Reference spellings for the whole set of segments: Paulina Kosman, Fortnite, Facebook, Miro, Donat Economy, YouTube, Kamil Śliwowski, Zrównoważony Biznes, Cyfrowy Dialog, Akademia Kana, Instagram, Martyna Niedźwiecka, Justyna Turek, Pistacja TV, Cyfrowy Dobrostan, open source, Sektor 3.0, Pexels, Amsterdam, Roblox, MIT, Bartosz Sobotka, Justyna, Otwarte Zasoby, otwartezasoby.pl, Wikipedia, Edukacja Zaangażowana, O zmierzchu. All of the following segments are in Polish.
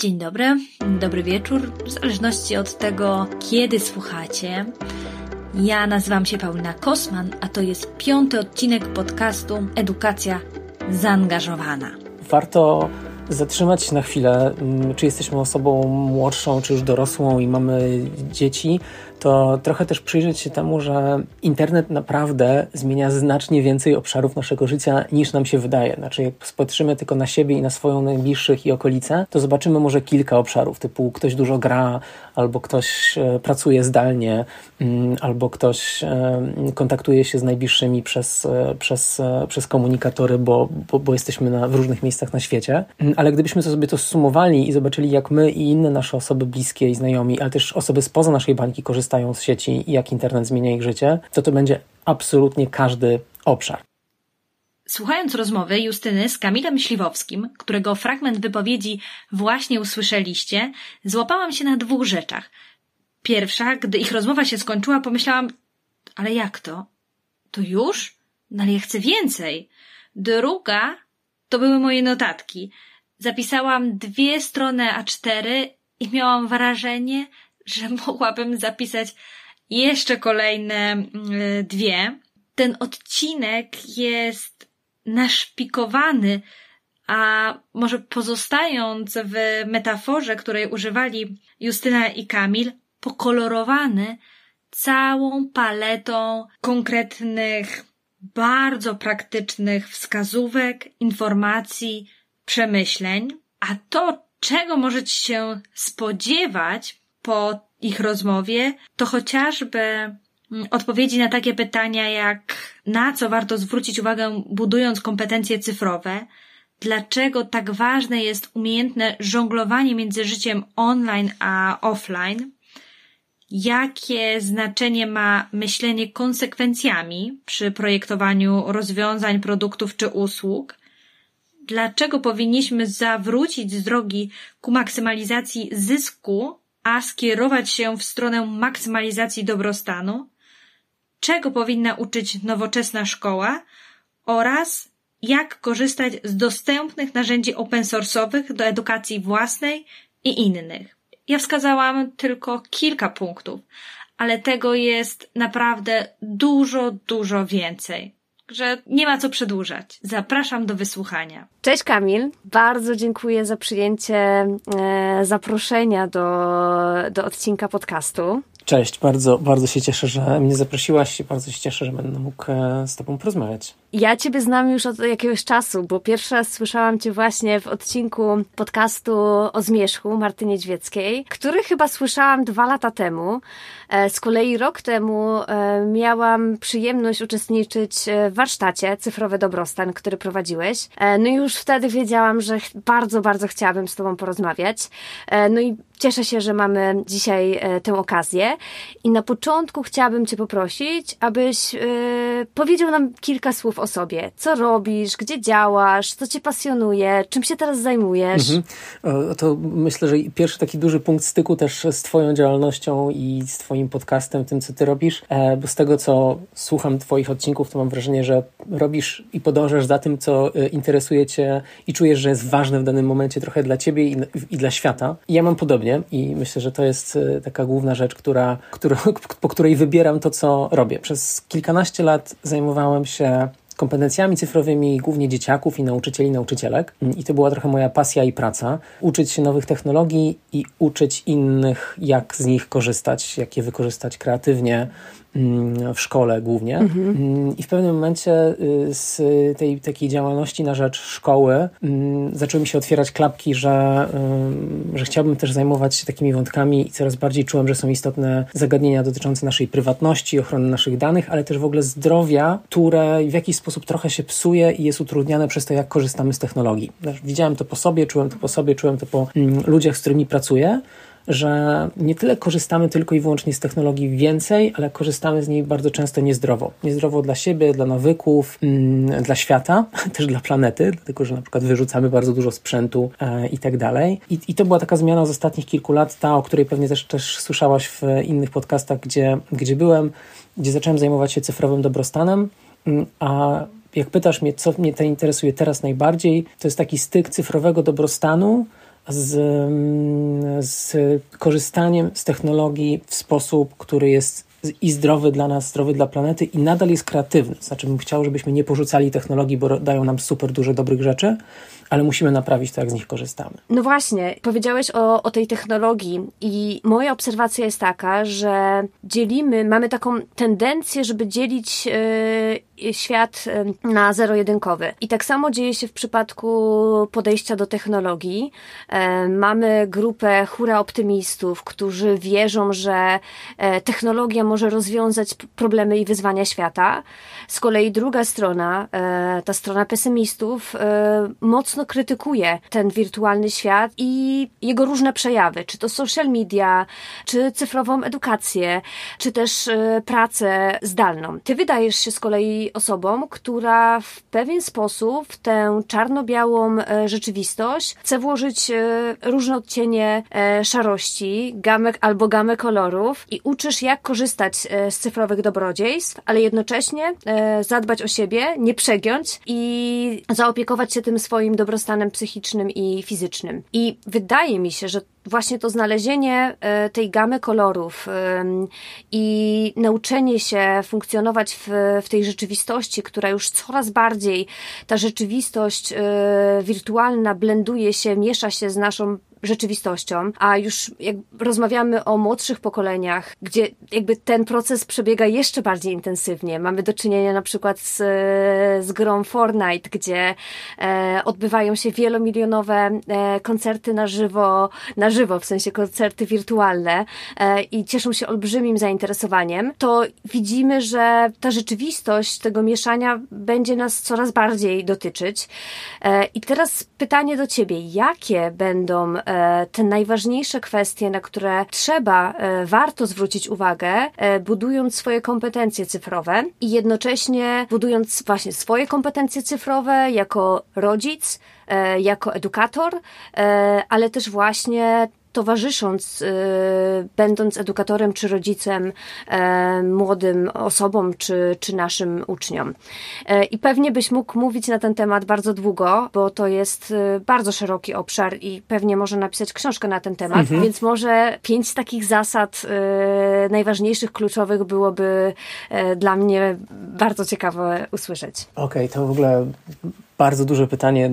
Dzień dobry, dobry wieczór, w zależności od tego, kiedy słuchacie. Ja nazywam się Paulina Kosman, a to jest 5. odcinek podcastu Edukacja Zaangażowana. Warto zatrzymać się na chwilę, czy jesteśmy osobą młodszą, czy już dorosłą i mamy dzieci, to trochę też przyjrzeć się temu, że internet naprawdę zmienia znacznie więcej obszarów naszego życia niż nam się wydaje. Znaczy jak spojrzymy tylko na siebie i na swoją najbliższych i okolicę, to zobaczymy może kilka obszarów, typu ktoś dużo gra, albo ktoś pracuje zdalnie, albo ktoś kontaktuje się z najbliższymi przez komunikatory, bo jesteśmy w różnych miejscach na świecie. Ale gdybyśmy sobie to zsumowali i zobaczyli, jak my i inne nasze osoby bliskie i znajomi, ale też osoby spoza naszej bańki korzystają z sieci i jak internet zmienia ich życie, to będzie absolutnie każdy obszar. Słuchając rozmowy Justyny z Kamilem Śliwowskim, którego fragment wypowiedzi właśnie usłyszeliście, złapałam się na dwóch rzeczach. Pierwsza, gdy ich rozmowa się skończyła, pomyślałam, ale jak to? To już? No ale ja chcę więcej. Druga, to były moje notatki. Zapisałam 2 strony A4 i miałam wrażenie, że mogłabym zapisać jeszcze kolejne 2. Ten odcinek jest naszpikowany, a może pozostając w metaforze, której używali Justyna i Kamil, pokolorowany całą paletą konkretnych, bardzo praktycznych wskazówek, informacji, przemyśleń, a to, czego możecie się spodziewać po ich rozmowie, to chociażby odpowiedzi na takie pytania jak na co warto zwrócić uwagę budując kompetencje cyfrowe, dlaczego tak ważne jest umiejętne żonglowanie między życiem online a offline, jakie znaczenie ma myślenie konsekwencjami przy projektowaniu rozwiązań, produktów czy usług, dlaczego powinniśmy zawrócić z drogi ku maksymalizacji zysku, a skierować się w stronę maksymalizacji dobrostanu, czego powinna uczyć nowoczesna szkoła oraz jak korzystać z dostępnych narzędzi open source'owych do edukacji własnej i innych. Ja wskazałam tylko kilka punktów, ale tego jest naprawdę dużo więcej. Że nie ma co przedłużać. Zapraszam do wysłuchania. Cześć Kamil, bardzo dziękuję za przyjęcie zaproszenia do odcinka podcastu. Cześć, bardzo się cieszę, że mnie zaprosiłaś i bardzo się cieszę, że będę mógł z tobą porozmawiać. Ja ciebie znam już od jakiegoś czasu, bo pierwszy raz słyszałam cię właśnie w odcinku podcastu o zmierzchu Martyny Niedźwieckiej, który chyba słyszałam 2 lata temu. Z kolei rok temu miałam przyjemność uczestniczyć w warsztacie Cyfrowy Dobrostan, który prowadziłeś. No i już wtedy wiedziałam, że bardzo chciałabym z tobą porozmawiać. No i cieszę się, że mamy dzisiaj tę okazję. I na początku chciałabym cię poprosić, abyś powiedział nam kilka słów o sobie. Co robisz, gdzie działasz, co cię pasjonuje, czym się teraz zajmujesz? To myślę, że pierwszy taki duży punkt styku też z twoją działalnością i z twoim podcastem, tym co ty robisz, bo z tego co słucham twoich odcinków, to mam wrażenie, że robisz i podążasz za tym, co interesuje cię i czujesz, że jest ważne w danym momencie trochę dla ciebie i dla świata. I ja mam podobnie i myślę, że to jest taka główna rzecz, po której wybieram to, co robię. Przez kilkanaście lat zajmowałem się kompetencjami cyfrowymi, głównie dzieciaków i nauczycieli, nauczycielek. I to była trochę moja pasja i praca. Uczyć się nowych technologii i uczyć innych, jak z nich korzystać, jak je wykorzystać kreatywnie w szkole głównie. I w pewnym momencie z tej takiej działalności na rzecz szkoły zaczęły mi się otwierać klapki, że chciałbym też zajmować się takimi wątkami i coraz bardziej czułem, że są istotne zagadnienia dotyczące naszej prywatności, ochrony naszych danych, ale też w ogóle zdrowia, które w jakiś sposób trochę się psuje i jest utrudniane przez to, jak korzystamy z technologii. Widziałem to po sobie, czułem to po ludziach, z którymi pracuję, że nie tyle korzystamy tylko i wyłącznie z technologii więcej, ale korzystamy z niej bardzo często niezdrowo. Niezdrowo dla siebie, dla nawyków, dla świata, też dla planety, dlatego że na przykład wyrzucamy bardzo dużo sprzętu i tak dalej. I to była taka zmiana z ostatnich kilku lat, ta, o której pewnie też słyszałaś w innych podcastach, gdzie byłem, gdzie zacząłem zajmować się cyfrowym dobrostanem, a jak pytasz mnie, co mnie to interesuje teraz najbardziej, to jest taki styk cyfrowego dobrostanu z korzystaniem z technologii w sposób, który jest i zdrowy dla nas, zdrowy dla planety i nadal jest kreatywny. Znaczy bym chciał, żebyśmy nie porzucali technologii, bo dają nam super dużo dobrych rzeczy, ale musimy naprawić to, jak z nich korzystamy. No właśnie, powiedziałeś o tej technologii i moja obserwacja jest taka, że mamy taką tendencję, żeby dzielić świat na zero-jedynkowy. I tak samo dzieje się w przypadku podejścia do technologii. Mamy grupę hura optymistów, którzy wierzą, że technologia może rozwiązać problemy i wyzwania świata. Z kolei druga strona, ta strona pesymistów, mocno krytykuje ten wirtualny świat i jego różne przejawy, czy to social media, czy cyfrową edukację, czy też pracę zdalną. Ty wydajesz się z kolei osobą, która w pewien sposób tę czarno-białą rzeczywistość chce włożyć różne odcienie szarości, gamę kolorów i uczysz, jak korzystać z cyfrowych dobrodziejstw, ale jednocześnie zadbać o siebie, nie przegiąć i zaopiekować się tym swoim dobrostanem psychicznym i fizycznym. I wydaje mi się, że właśnie to znalezienie tej gamy kolorów i nauczenie się funkcjonować w tej rzeczywistości, która już coraz bardziej, ta rzeczywistość wirtualna blenduje się, miesza się z naszą rzeczywistością, a już jak rozmawiamy o młodszych pokoleniach, gdzie jakby ten proces przebiega jeszcze bardziej intensywnie. Mamy do czynienia na przykład z grą Fortnite, gdzie odbywają się wielomilionowe koncerty na żywo, w sensie koncerty wirtualne i cieszą się olbrzymim zainteresowaniem, to widzimy, że ta rzeczywistość tego mieszania będzie nas coraz bardziej dotyczyć. I teraz pytanie do ciebie, jakie będą te najważniejsze kwestie, na które warto zwrócić uwagę, budując swoje kompetencje cyfrowe i jednocześnie budując właśnie swoje kompetencje cyfrowe jako rodzic, jako edukator, ale też właśnie towarzysząc, będąc edukatorem czy rodzicem młodym osobom czy naszym uczniom. I pewnie byś mógł mówić na ten temat bardzo długo, bo to jest bardzo szeroki obszar i pewnie można napisać książkę na ten temat, więc może 5 takich zasad najważniejszych, kluczowych byłoby dla mnie bardzo ciekawe usłyszeć. Okej, to w ogóle bardzo duże pytanie,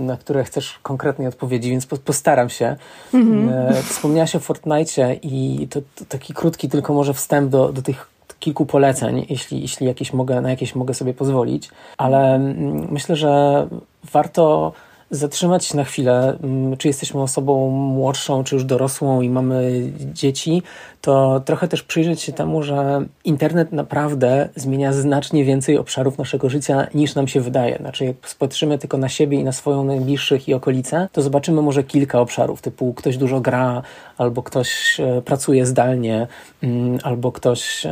na które chcesz konkretnej odpowiedzi, więc postaram się. Wspomniałaś o Fortnite i to taki krótki tylko może wstęp do tych kilku poleceń, jeśli na jakieś mogę sobie pozwolić, ale myślę, że warto zatrzymać się na chwilę, czy jesteśmy osobą młodszą, czy już dorosłą i mamy dzieci, to trochę też przyjrzeć się temu, że internet naprawdę zmienia znacznie więcej obszarów naszego życia niż nam się wydaje. Znaczy jak patrzymy tylko na siebie i na swoją najbliższych i okolicę, to zobaczymy może kilka obszarów, typu ktoś dużo gra, albo ktoś pracuje zdalnie, albo ktoś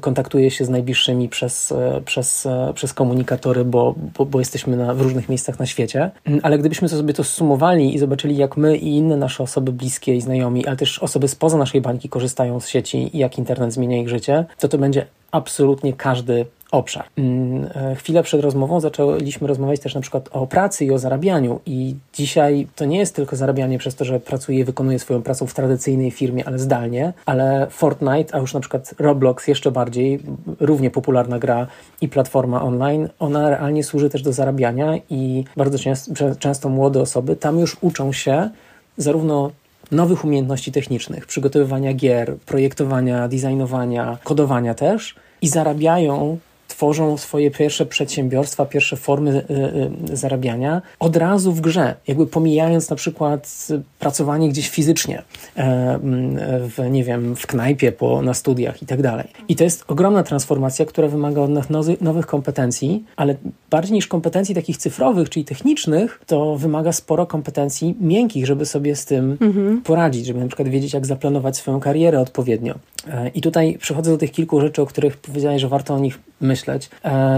kontaktuje się z najbliższymi przez komunikatory, bo jesteśmy w różnych miejscach na świecie. Ale gdybyśmy sobie to zsumowali i zobaczyli, jak my i inne nasze osoby bliskie i znajomi, ale też osoby spoza naszej bańki korzystają z sieci i jak internet zmienia ich życie, to będzie absolutnie każdy obszar. Chwilę przed rozmową zaczęliśmy rozmawiać też na przykład o pracy i o zarabianiu i dzisiaj to nie jest tylko zarabianie przez to, że pracuję i wykonuję swoją pracę w tradycyjnej firmie, ale zdalnie, ale Fortnite, a już na przykład Roblox jeszcze bardziej, równie popularna gra i platforma online, ona realnie służy też do zarabiania i bardzo często młode osoby tam już uczą się zarówno nowych umiejętności technicznych, przygotowywania gier, projektowania, designowania, kodowania też i zarabiają, tworzą swoje pierwsze przedsiębiorstwa, pierwsze formy zarabiania od razu w grze, jakby pomijając na przykład pracowanie gdzieś fizycznie w knajpie na studiach i tak dalej. I to jest ogromna transformacja, która wymaga od nas nowych kompetencji, ale bardziej niż kompetencji takich cyfrowych, czyli technicznych, to wymaga sporo kompetencji miękkich, żeby sobie z tym poradzić, żeby na przykład wiedzieć, jak zaplanować swoją karierę odpowiednio. I tutaj przechodzę do tych kilku rzeczy, o których powiedziałeś, że warto o nich myśleć.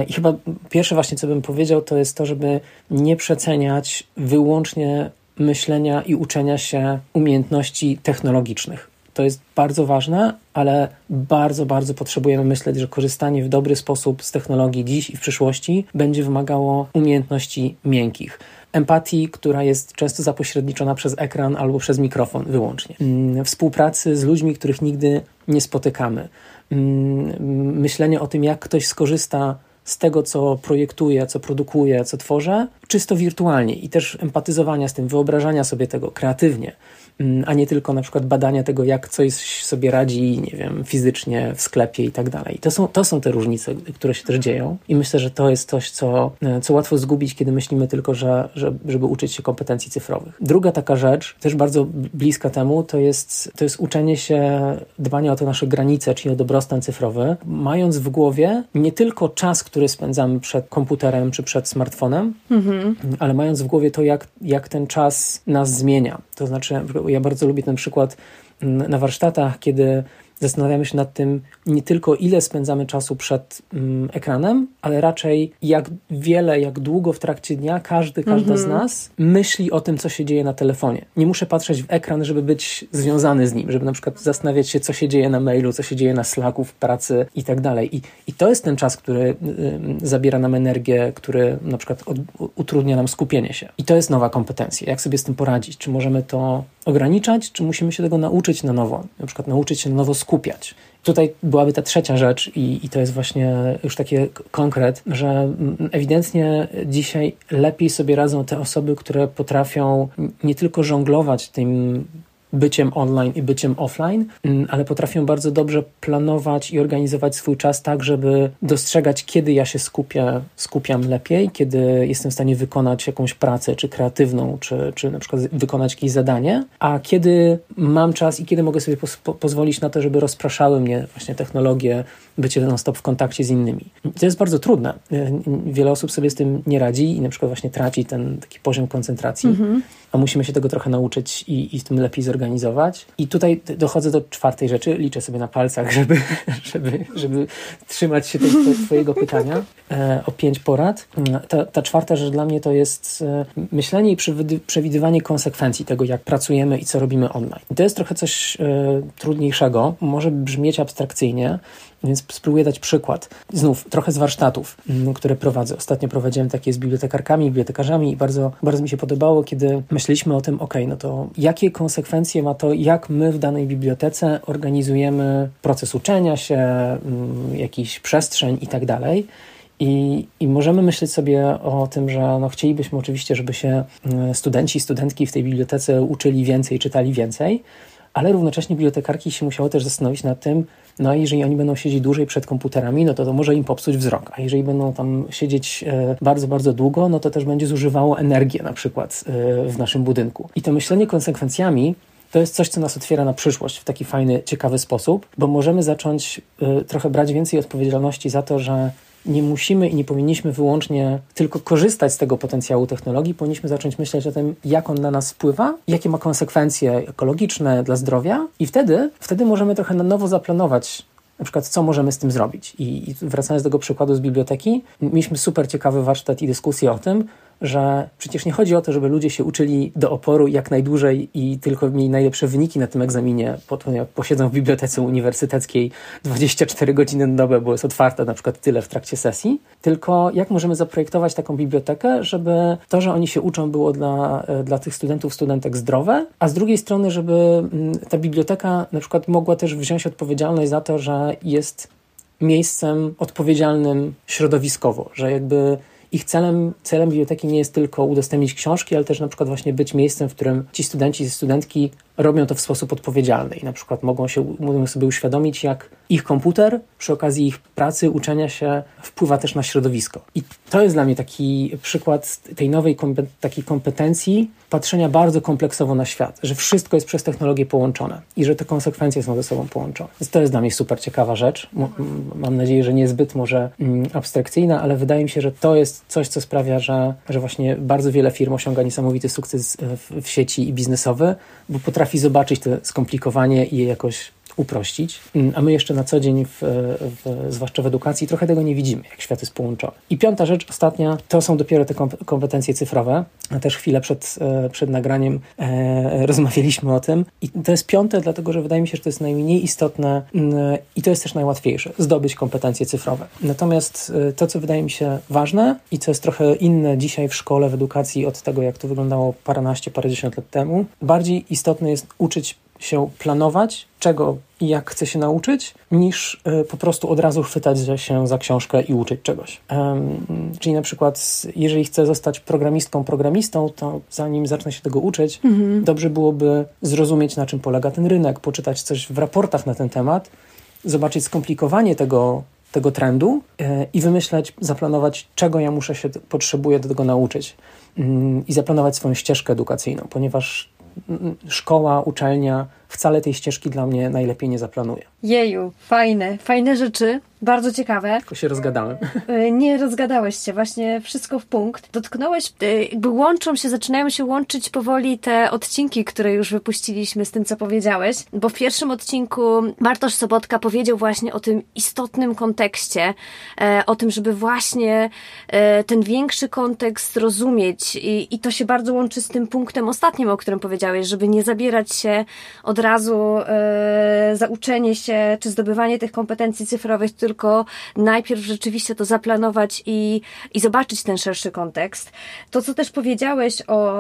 I chyba pierwsze właśnie, co bym powiedział, to jest to, żeby nie przeceniać wyłącznie myślenia i uczenia się umiejętności technologicznych. To jest bardzo ważne, ale bardzo, bardzo potrzebujemy myśleć, że korzystanie w dobry sposób z technologii dziś i w przyszłości będzie wymagało umiejętności miękkich. empatii, która jest często zapośredniczona przez ekran albo przez mikrofon wyłącznie, współpracy z ludźmi, których nigdy nie spotykamy, myślenie o tym, jak ktoś skorzysta z tego, co projektuję, co produkuję, co tworzę, czysto wirtualnie i też empatyzowania z tym, wyobrażania sobie tego kreatywnie, a nie tylko na przykład badania tego, jak coś sobie radzi, nie wiem, fizycznie w sklepie i tak dalej. To są te różnice, które się też dzieją i myślę, że to jest coś, co łatwo zgubić, kiedy myślimy tylko, żeby uczyć się kompetencji cyfrowych. Druga taka rzecz, też bardzo bliska temu, to jest uczenie się dbania o te nasze granice, czyli o dobrostan cyfrowy, mając w głowie nie tylko czas, który spędzamy przed komputerem czy przed smartfonem, ale mając w głowie to, jak ten czas nas zmienia. To znaczy, ja bardzo lubię ten przykład na warsztatach, kiedy zastanawiamy się nad tym nie tylko ile spędzamy czasu przed ekranem, ale raczej jak długo w trakcie dnia każda z nas myśli o tym, co się dzieje na telefonie. Nie muszę patrzeć w ekran, żeby być związany z nim, żeby na przykład zastanawiać się, co się dzieje na mailu, co się dzieje na Slacku, w pracy i tak dalej. I to jest ten czas, który zabiera nam energię, który na przykład utrudnia nam skupienie się. I to jest nowa kompetencja. Jak sobie z tym poradzić? Czy możemy to ograniczać, czy musimy się tego nauczyć na nowo? Na przykład nauczyć się na nowo skupiać. Tutaj byłaby ta trzecia rzecz i to jest właśnie już taki konkret, że ewidentnie dzisiaj lepiej sobie radzą te osoby, które potrafią nie tylko żonglować tym byciem online i byciem offline, ale potrafią bardzo dobrze planować i organizować swój czas tak, żeby dostrzegać, kiedy ja się skupiam lepiej, kiedy jestem w stanie wykonać jakąś pracę, czy kreatywną, czy na przykład wykonać jakieś zadanie, a kiedy mam czas i kiedy mogę sobie pozwolić na to, żeby rozpraszały mnie właśnie technologie, bycie non-stop w kontakcie z innymi. To jest bardzo trudne. Wiele osób sobie z tym nie radzi i na przykład właśnie traci ten taki poziom koncentracji, a musimy się tego trochę nauczyć i w tym lepiej zorganizować. I tutaj dochodzę do czwartej rzeczy, liczę sobie na palcach, żeby trzymać się twojego pytania o 5 porad. Ta czwarta rzecz dla mnie to jest myślenie i przewidywanie konsekwencji tego, jak pracujemy i co robimy online. I to jest trochę coś trudniejszego, może brzmieć abstrakcyjnie, więc spróbuję dać przykład. Znów trochę z warsztatów, które prowadzę. Ostatnio prowadziłem takie z bibliotekarkami, bibliotekarzami i bardzo, bardzo mi się podobało, kiedy myśleliśmy o tym, no to jakie konsekwencje ma to, jak my w danej bibliotece organizujemy proces uczenia się, jakiś przestrzeń i tak dalej. I możemy myśleć sobie o tym, że chcielibyśmy oczywiście, żeby się studenci i studentki w tej bibliotece uczyli więcej, czytali więcej, ale równocześnie bibliotekarki się musiały też zastanowić nad tym, a jeżeli oni będą siedzieć dłużej przed komputerami, to może im popsuć wzrok, a jeżeli będą tam siedzieć bardzo, bardzo długo, to też będzie zużywało energię na przykład w naszym budynku. I to myślenie konsekwencjami to jest coś, co nas otwiera na przyszłość w taki fajny, ciekawy sposób, bo możemy zacząć trochę brać więcej odpowiedzialności za to, że nie musimy i nie powinniśmy wyłącznie tylko korzystać z tego potencjału technologii, powinniśmy zacząć myśleć o tym, jak on na nas wpływa, jakie ma konsekwencje ekologiczne dla zdrowia i wtedy możemy trochę na nowo zaplanować na przykład, co możemy z tym zrobić. I wracając do tego przykładu z biblioteki, mieliśmy super ciekawy warsztat i dyskusję o tym, że przecież nie chodzi o to, żeby ludzie się uczyli do oporu jak najdłużej i tylko mieli najlepsze wyniki na tym egzaminie, po to jak posiedzą w bibliotece uniwersyteckiej 24 godziny na dobę, bo jest otwarta na przykład tyle w trakcie sesji, tylko jak możemy zaprojektować taką bibliotekę, żeby to, że oni się uczą, było dla tych studentów, studentek zdrowe, a z drugiej strony, żeby ta biblioteka na przykład mogła też wziąć odpowiedzialność za to, że jest miejscem odpowiedzialnym środowiskowo, że jakby ich celem biblioteki nie jest tylko udostępnić książki, ale też na przykład właśnie być miejscem, w którym ci studenci i studentki robią to w sposób odpowiedzialny i na przykład mogą sobie uświadomić, jak ich komputer przy okazji ich pracy, uczenia się wpływa też na środowisko. I to jest dla mnie taki przykład tej nowej takiej kompetencji patrzenia bardzo kompleksowo na świat, że wszystko jest przez technologię połączone i że te konsekwencje są ze sobą połączone. Więc to jest dla mnie super ciekawa rzecz. Mam nadzieję, że niezbyt może abstrakcyjna, ale wydaje mi się, że to jest coś, co sprawia, że właśnie bardzo wiele firm osiąga niesamowity sukces w sieci i biznesowy, bo potrafi zobaczyć to skomplikowanie i je jakoś uprościć, a my jeszcze na co dzień, zwłaszcza w edukacji, trochę tego nie widzimy, jak świat jest połączony. I piąta rzecz, ostatnia, to są dopiero te kompetencje cyfrowe. Też chwilę przed nagraniem rozmawialiśmy o tym. I to jest piąte, dlatego że wydaje mi się, że to jest najmniej istotne i to jest też najłatwiejsze, zdobyć kompetencje cyfrowe. Natomiast to, co wydaje mi się ważne i co jest trochę inne dzisiaj w szkole, w edukacji od tego, jak to wyglądało paręnaście, parędziesiąt lat temu, bardziej istotne jest uczyć się planować, czego i jak chce się nauczyć, niż po prostu od razu chwytać się za książkę i uczyć czegoś. Czyli na przykład, jeżeli chcę zostać programistką, programistą, to zanim zacznę się tego uczyć, dobrze byłoby zrozumieć, na czym polega ten rynek, poczytać coś w raportach na ten temat, zobaczyć skomplikowanie tego trendu i wymyśleć, zaplanować, czego ja potrzebuję do tego nauczyć i zaplanować swoją ścieżkę edukacyjną, ponieważ szkoła, uczelnia wcale tej ścieżki dla mnie najlepiej nie zaplanuje. Jeju, fajne rzeczy, bardzo ciekawe. Tylko się rozgadałem. Nie, rozgadałeś się, właśnie wszystko w punkt. Dotknąłeś, jakby zaczynają się łączyć powoli te odcinki, które już wypuściliśmy z tym, co powiedziałeś, bo w pierwszym odcinku Bartosz Sobotka powiedział właśnie o tym istotnym kontekście, o tym, żeby właśnie ten większy kontekst rozumieć i to się bardzo łączy z tym punktem ostatnim, o którym powiedziałeś, żeby nie zabierać się od razu za uczenie się czy zdobywanie tych kompetencji cyfrowych, tylko najpierw rzeczywiście to zaplanować i zobaczyć ten szerszy kontekst. To, co też powiedziałeś o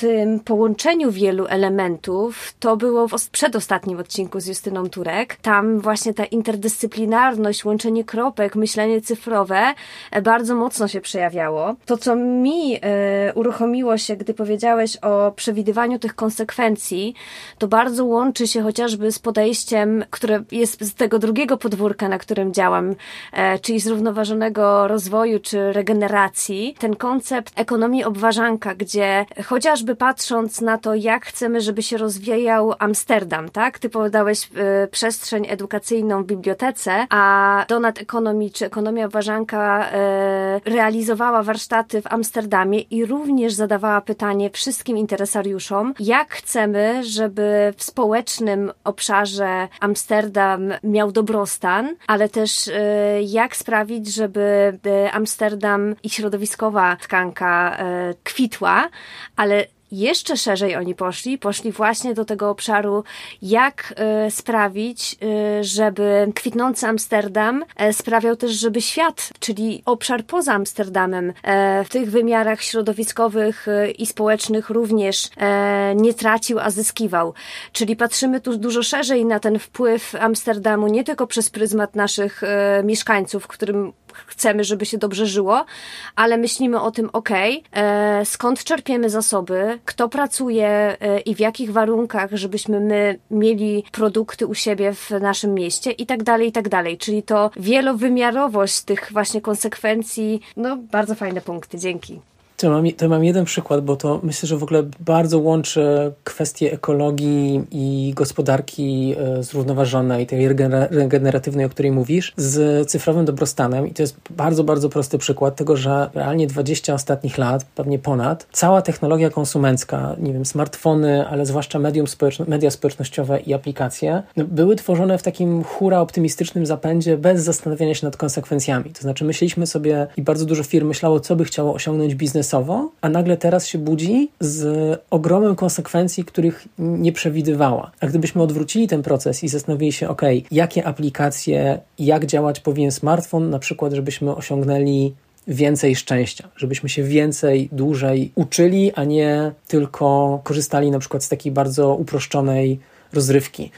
tym połączeniu wielu elementów, to było w przedostatnim odcinku z Justyną Turek. Tam właśnie ta interdyscyplinarność, łączenie kropek, myślenie cyfrowe bardzo mocno się przejawiało. To, co mi uruchomiło się, gdy powiedziałeś o przewidywaniu tych konsekwencji, to bardzo łączy się chociażby z podejściem, które jest z tego drugiego podwórka, na którym działam, czyli zrównoważonego rozwoju czy regeneracji. Ten koncept ekonomii obwarzanka, gdzie chociażby patrząc na to, jak chcemy, żeby się rozwijał Amsterdam, tak? Ty podałeś przestrzeń edukacyjną w bibliotece, a Donat Economy czy ekonomia obwarzanka realizowała warsztaty w Amsterdamie i również zadawała pytanie wszystkim interesariuszom, jak chcemy, żeby w społecznym obszarze Amsterdam miał dobrostan, ale też jak sprawić, żeby Amsterdam i środowiskowa tkanka kwitła, ale jeszcze szerzej oni poszli właśnie do tego obszaru, jak sprawić, żeby kwitnący Amsterdam sprawiał też, żeby świat, czyli obszar poza Amsterdamem, w tych wymiarach środowiskowych i społecznych również nie tracił, a zyskiwał. Czyli patrzymy tu dużo szerzej na ten wpływ Amsterdamu, nie tylko przez pryzmat naszych mieszkańców, którym chcemy, żeby się dobrze żyło, ale myślimy o tym, skąd czerpiemy zasoby, kto pracuje i w jakich warunkach, żebyśmy my mieli produkty u siebie w naszym mieście i tak dalej, czyli to wielowymiarowość tych właśnie konsekwencji, bardzo fajne punkty, dzięki. To mam jeden przykład, bo to myślę, że w ogóle bardzo łączy kwestie ekologii i gospodarki zrównoważonej, tej regeneratywnej, o której mówisz, z cyfrowym dobrostanem. I to jest bardzo, bardzo prosty przykład tego, że realnie 20 ostatnich lat, pewnie ponad, cała technologia konsumencka, smartfony, ale zwłaszcza media społecznościowe i aplikacje, były tworzone w takim hura optymistycznym zapędzie bez zastanawiania się nad konsekwencjami. To znaczy myśleliśmy sobie i bardzo dużo firm myślało, co by chciało osiągnąć biznesowo, a nagle teraz się budzi z ogromem konsekwencji, których nie przewidywała. A gdybyśmy odwrócili ten proces i zastanowili się, jakie aplikacje, jak działać powinien smartfon, na przykład, żebyśmy osiągnęli więcej szczęścia, żebyśmy się więcej, dłużej uczyli, a nie tylko korzystali na przykład z takiej bardzo uproszczonej rozrywki.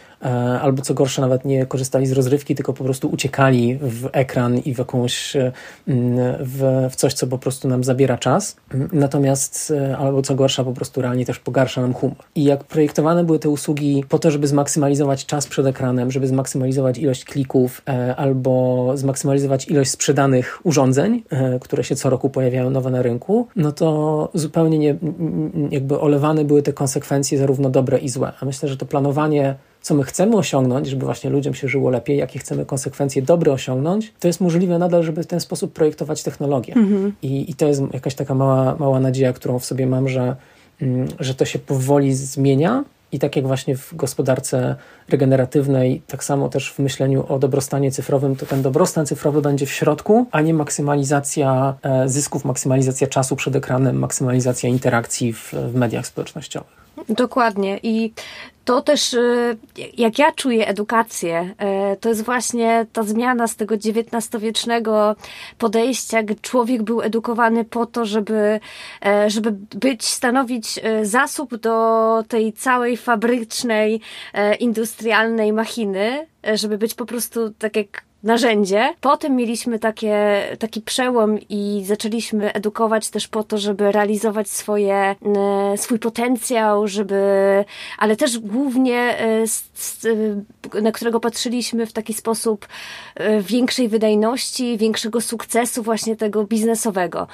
Albo co gorsza, nawet nie korzystali z rozrywki, tylko po prostu uciekali w ekran i w coś, co po prostu nam zabiera czas. Natomiast, albo co gorsza, po prostu realnie też pogarsza nam humor. I jak projektowane były te usługi po to, żeby zmaksymalizować czas przed ekranem, żeby zmaksymalizować ilość klików, albo zmaksymalizować ilość sprzedanych urządzeń, które się co roku pojawiają nowe na rynku, to zupełnie nie, jakby olewane były te konsekwencje zarówno dobre i złe. A myślę, że to planowanie, co my chcemy osiągnąć, żeby właśnie ludziom się żyło lepiej, jakie chcemy konsekwencje dobre osiągnąć, to jest możliwe nadal, żeby w ten sposób projektować technologię. I to jest jakaś taka mała nadzieja, którą w sobie mam, że to się powoli zmienia I tak jak właśnie w gospodarce regeneratywnej, tak samo też w myśleniu o dobrostanie cyfrowym, to ten dobrostan cyfrowy będzie w środku, a nie maksymalizacja zysków, maksymalizacja czasu przed ekranem, maksymalizacja interakcji w mediach społecznościowych. Dokładnie. I to też, jak ja czuję edukację, to jest właśnie ta zmiana z tego XIX-wiecznego podejścia, gdy człowiek był edukowany po to, żeby stanowić zasób do tej całej fabrycznej, industrialnej machiny, żeby być po prostu tak jak narzędzie. Potem mieliśmy taki przełom i zaczęliśmy edukować też po to, żeby realizować swój potencjał, ale też głównie, na którego patrzyliśmy w taki sposób większej wydajności, większego sukcesu właśnie tego biznesowego.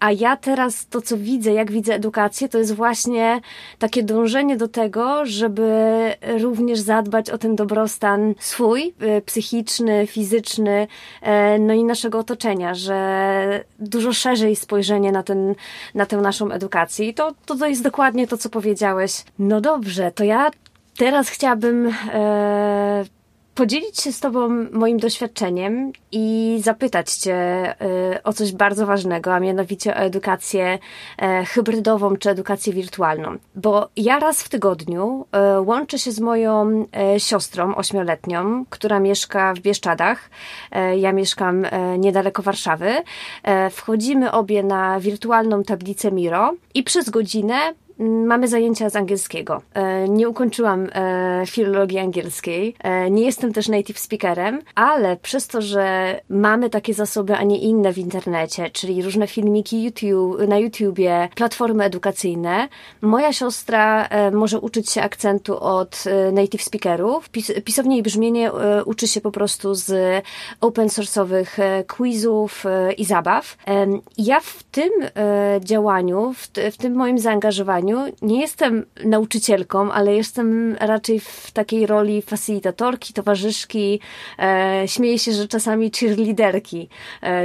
A ja teraz to, co widzę, jak widzę edukację, to jest właśnie takie dążenie do tego, żeby również zadbać o ten dobrostan swój, psychiczny, fizyczny, no i naszego otoczenia, że dużo szerzej spojrzenie na tę naszą edukację. I to jest dokładnie to, co powiedziałeś. No dobrze, to ja teraz chciałabym podzielić się z Tobą moim doświadczeniem i zapytać Cię o coś bardzo ważnego, a mianowicie o edukację hybrydową czy edukację wirtualną. Bo ja raz w tygodniu łączę się z moją siostrą 8-letnią, która mieszka w Bieszczadach. Ja mieszkam niedaleko Warszawy. Wchodzimy obie na wirtualną tablicę Miro i przez godzinę mamy zajęcia z angielskiego. Nie ukończyłam filologii angielskiej, nie jestem też native speakerem, ale przez to, że mamy takie zasoby, a nie inne w internecie, czyli różne filmiki na YouTubie, platformy edukacyjne, moja siostra może uczyć się akcentu od native speakerów. Pisownie i brzmienie uczy się po prostu z open source'owych quizów i zabaw. Ja w tym działaniu, w tym moim zaangażowaniu nie jestem nauczycielką, ale jestem raczej w takiej roli facilitatorki, towarzyszki. Śmieję się, że czasami cheerleaderki,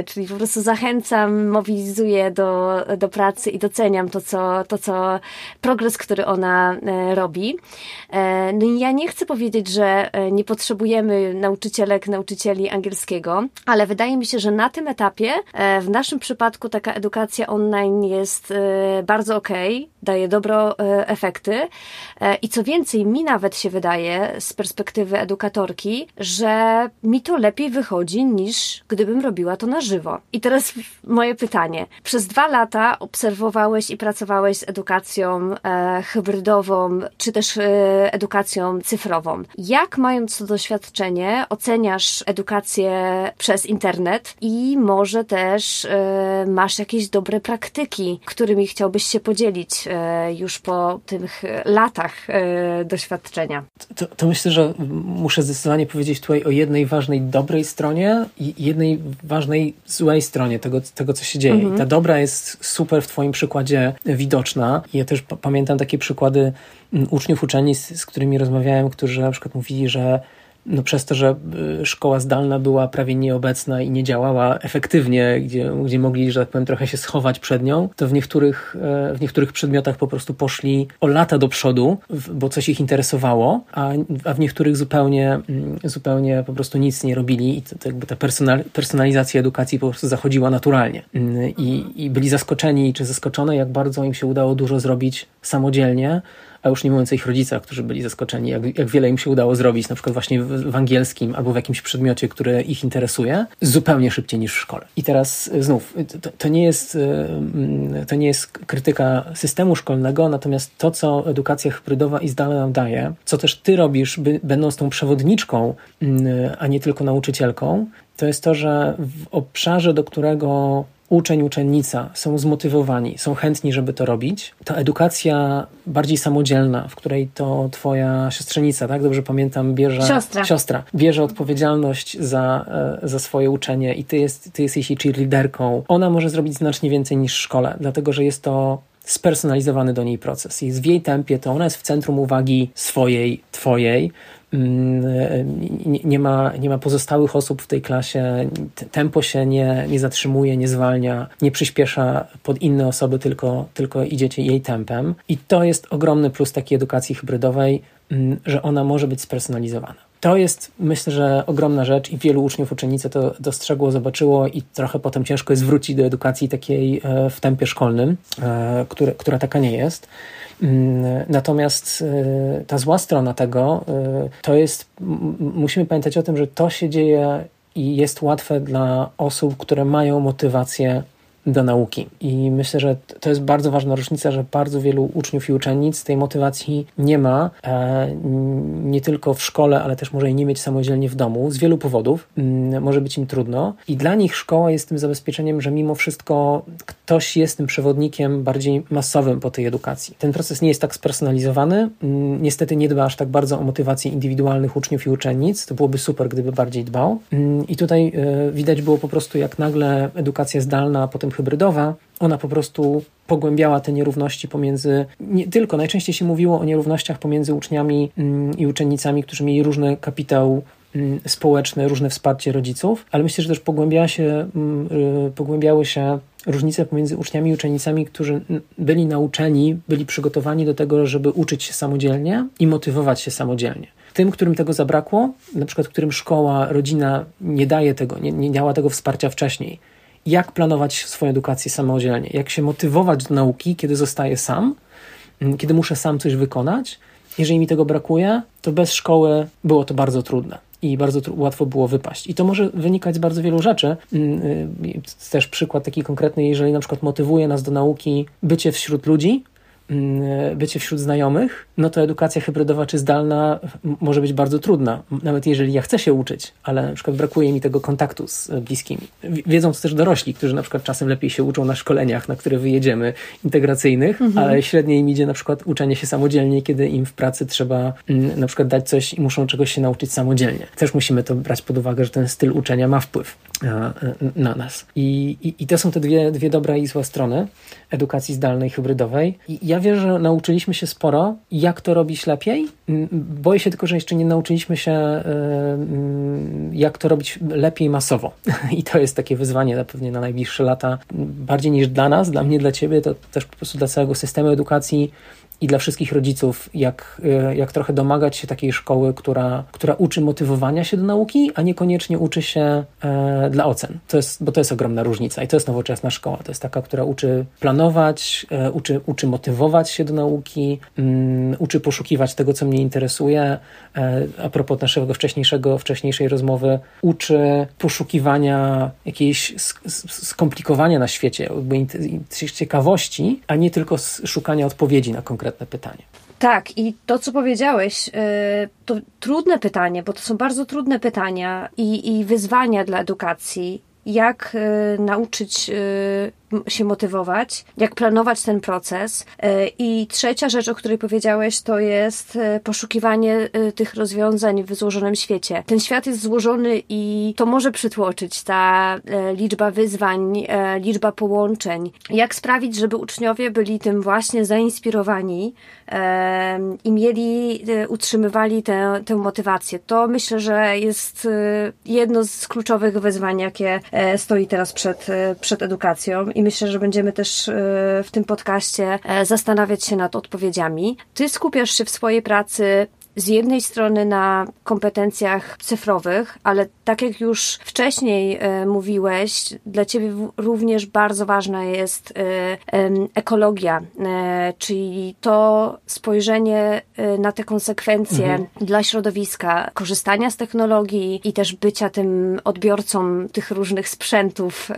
czyli po prostu zachęcam, mobilizuję do pracy i doceniam to, co progres, który ona robi. No i ja nie chcę powiedzieć, że nie potrzebujemy nauczycielek, nauczycieli angielskiego, ale wydaje mi się, że na tym etapie w naszym przypadku taka edukacja online jest bardzo okej, daje dobro efekty i co więcej, mi nawet się wydaje z perspektywy edukatorki, że mi to lepiej wychodzi niż gdybym robiła to na żywo. I teraz moje pytanie. Przez 2 lata obserwowałeś i pracowałeś z edukacją hybrydową, czy też edukacją cyfrową. Jak, mając to doświadczenie, oceniasz edukację przez internet i może też masz jakieś dobre praktyki, którymi chciałbyś się podzielić już po tych latach doświadczenia? To myślę, że muszę zdecydowanie powiedzieć tutaj o jednej ważnej dobrej stronie i jednej ważnej złej stronie tego co się dzieje. Mhm. I ta dobra jest super w Twoim przykładzie widoczna. Ja też pamiętam takie przykłady uczniów, uczennic, z którymi rozmawiałem, którzy na przykład mówili, że przez to, że szkoła zdalna była prawie nieobecna i nie działała efektywnie, gdzie mogli, że tak powiem, trochę się schować przed nią, to w niektórych przedmiotach po prostu poszli o lata do przodu, bo coś ich interesowało, a w niektórych zupełnie po prostu nic nie robili i to jakby ta personalizacja edukacji po prostu zachodziła naturalnie. I byli zaskoczeni czy zaskoczone, jak bardzo im się udało dużo zrobić samodzielnie, a już nie mówiąc o ich rodzicach, którzy byli zaskoczeni, jak wiele im się udało zrobić, na przykład właśnie w angielskim albo w jakimś przedmiocie, który ich interesuje, zupełnie szybciej niż w szkole. I teraz znów, to nie jest krytyka systemu szkolnego, natomiast to, co edukacja hybrydowa i zdalna nam daje, co też ty robisz, będąc tą przewodniczką, a nie tylko nauczycielką, to jest to, że w obszarze, do którego uczeń, uczennica są zmotywowani, są chętni, żeby to robić. Ta edukacja bardziej samodzielna, w której to twoja siostrzenica, tak? Dobrze pamiętam, siostra bierze odpowiedzialność za swoje uczenie i ty jesteś jej cheerleaderką. Ona może zrobić znacznie więcej niż w szkole, dlatego że jest to spersonalizowany do niej proces. Jest w jej tempie, to ona jest w centrum uwagi swojej, twojej. nie ma pozostałych osób w tej klasie, tempo się nie zatrzymuje, nie zwalnia, nie przyspiesza pod inne osoby, tylko idziecie jej tempem. I to jest ogromny plus takiej edukacji hybrydowej, że ona może być spersonalizowana. To jest, myślę, że ogromna rzecz i wielu uczniów, uczennice to dostrzegło, zobaczyło i trochę potem ciężko jest wrócić do edukacji takiej w tempie szkolnym, która taka nie jest. Natomiast ta zła strona tego, to jest, musimy pamiętać o tym, że to się dzieje i jest łatwe dla osób, które mają motywację do nauki. I myślę, że to jest bardzo ważna różnica, że bardzo wielu uczniów i uczennic tej motywacji nie ma, nie tylko w szkole, ale też może jej nie mieć samodzielnie w domu, z wielu powodów, może być im trudno i dla nich szkoła jest tym zabezpieczeniem, że mimo wszystko ktoś jest tym przewodnikiem bardziej masowym po tej edukacji. Ten proces nie jest tak spersonalizowany, niestety nie dba aż tak bardzo o motywację indywidualnych uczniów i uczennic, to byłoby super, gdyby bardziej dbał i tutaj widać było po prostu, jak nagle edukacja zdalna, a potem hybrydowa, ona po prostu pogłębiała te nierówności pomiędzy, nie tylko, najczęściej się mówiło o nierównościach pomiędzy uczniami i uczennicami, którzy mieli różny kapitał społeczny, różne wsparcie rodziców, ale myślę, że też pogłębiały się różnice pomiędzy uczniami i uczennicami, którzy byli nauczeni, byli przygotowani do tego, żeby uczyć się samodzielnie i motywować się samodzielnie. Tym, którym tego zabrakło, na przykład którym szkoła, rodzina nie daje tego, nie miała tego wsparcia wcześniej, jak planować swoją edukację samodzielnie, jak się motywować do nauki, kiedy zostaję sam, kiedy muszę sam coś wykonać. Jeżeli mi tego brakuje, to bez szkoły było to bardzo trudne i bardzo łatwo było wypaść. I to może wynikać z bardzo wielu rzeczy. Też przykład taki konkretny, jeżeli na przykład motywuje nas do nauki bycie wśród ludzi, bycie wśród znajomych, no to edukacja hybrydowa czy zdalna może być bardzo trudna, nawet jeżeli ja chcę się uczyć, ale na przykład brakuje mi tego kontaktu z bliskimi. Wiedzą to też dorośli, którzy na przykład czasem lepiej się uczą na szkoleniach, na które wyjedziemy, integracyjnych, ale średniej im idzie na przykład uczenie się samodzielnie, kiedy im w pracy trzeba na przykład dać coś i muszą czegoś się nauczyć samodzielnie. Też musimy to brać pod uwagę, że ten styl uczenia ma wpływ na nas. I to są te dwie dobra i zła strony edukacji zdalnej, hybrydowej. Ja wierzę, że nauczyliśmy się sporo, jak to robić lepiej. Boję się tylko, że jeszcze nie nauczyliśmy się, jak to robić lepiej masowo. I to jest takie wyzwanie pewnie na najbliższe lata. Bardziej niż dla nas, dla mnie, dla ciebie, to też po prostu dla całego systemu edukacji i dla wszystkich rodziców, jak trochę domagać się takiej szkoły, która uczy motywowania się do nauki, a niekoniecznie uczy się dla ocen. Bo to jest ogromna różnica i to jest nowoczesna szkoła. To jest taka, która uczy planować, uczy motywować się do nauki, uczy poszukiwać tego, co mnie interesuje. A propos naszego wcześniejszej rozmowy, uczy poszukiwania jakiejś skomplikowania na świecie, jakby ciekawości, a nie tylko szukania odpowiedzi na konkretne pytanie. Tak, i to, co powiedziałeś, to trudne pytanie, bo to są bardzo trudne pytania i wyzwania dla edukacji. Jak nauczyć się motywować, jak planować ten proces. I trzecia rzecz, o której powiedziałeś, to jest poszukiwanie tych rozwiązań w złożonym świecie. Ten świat jest złożony i to może przytłoczyć ta liczba wyzwań, liczba połączeń. Jak sprawić, żeby uczniowie byli tym właśnie zainspirowani i utrzymywali tę motywację. To myślę, że jest jedno z kluczowych wyzwań, jakie stoi teraz przed edukacją. I myślę, że będziemy też w tym podcaście zastanawiać się nad odpowiedziami. Ty skupiasz się w swojej pracy z jednej strony na kompetencjach cyfrowych, ale tak jak już wcześniej mówiłeś, dla ciebie również bardzo ważna jest ekologia, czyli to spojrzenie na te konsekwencje dla środowiska, korzystania z technologii i też bycia tym odbiorcą tych różnych sprzętów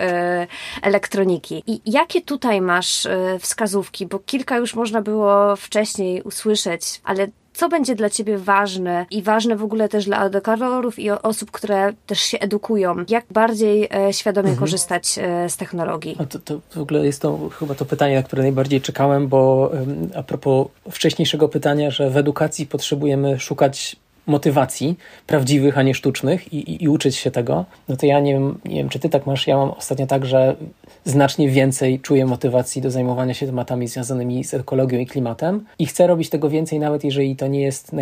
elektroniki. I jakie tutaj masz wskazówki? Bo kilka już można było wcześniej usłyszeć, ale co będzie dla ciebie ważne i ważne w ogóle też dla edukatorów i osób, które też się edukują? Jak bardziej świadomie korzystać z technologii? To w ogóle jest to chyba to pytanie, na które najbardziej czekałem, bo a propos wcześniejszego pytania, że w edukacji potrzebujemy szukać motywacji prawdziwych, a nie sztucznych i uczyć się tego, no to ja nie wiem, czy ty tak masz, ja mam ostatnio tak, że znacznie więcej czuję motywacji do zajmowania się tematami związanymi z ekologią i klimatem i chcę robić tego więcej, nawet jeżeli to nie jest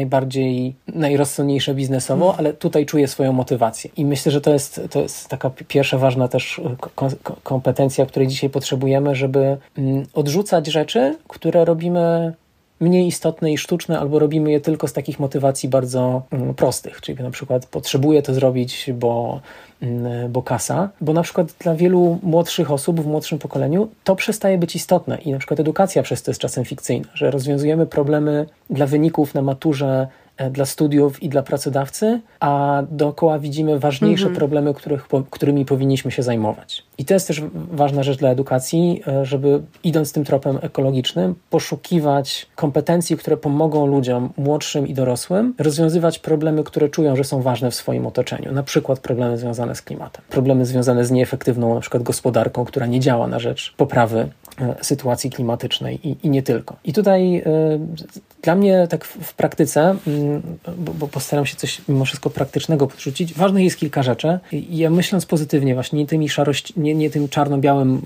najrozsądniejsze biznesowo, ale tutaj czuję swoją motywację i myślę, że to jest taka pierwsza ważna też kompetencja, której dzisiaj potrzebujemy, żeby odrzucać rzeczy, które robimy mniej istotne i sztuczne, albo robimy je tylko z takich motywacji bardzo prostych, czyli na przykład potrzebuję to zrobić, bo kasa, bo na przykład dla wielu młodszych osób w młodszym pokoleniu to przestaje być istotne i na przykład edukacja przez to jest czasem fikcyjna, że rozwiązujemy problemy dla wyników na maturze, dla studiów i dla pracodawcy, a dookoła widzimy ważniejsze problemy, którymi powinniśmy się zajmować. I to jest też ważna rzecz dla edukacji, żeby idąc tym tropem ekologicznym, poszukiwać kompetencji, które pomogą ludziom młodszym i dorosłym rozwiązywać problemy, które czują, że są ważne w swoim otoczeniu. Na przykład problemy związane z klimatem, problemy związane z nieefektywną na przykład gospodarką, która nie działa na rzecz poprawy sytuacji klimatycznej i nie tylko. I tutaj dla mnie tak w praktyce, bo postaram się coś mimo wszystko praktycznego podrzucić, ważnych jest kilka rzeczy. Ja myśląc pozytywnie właśnie, nie tym czarno-białym,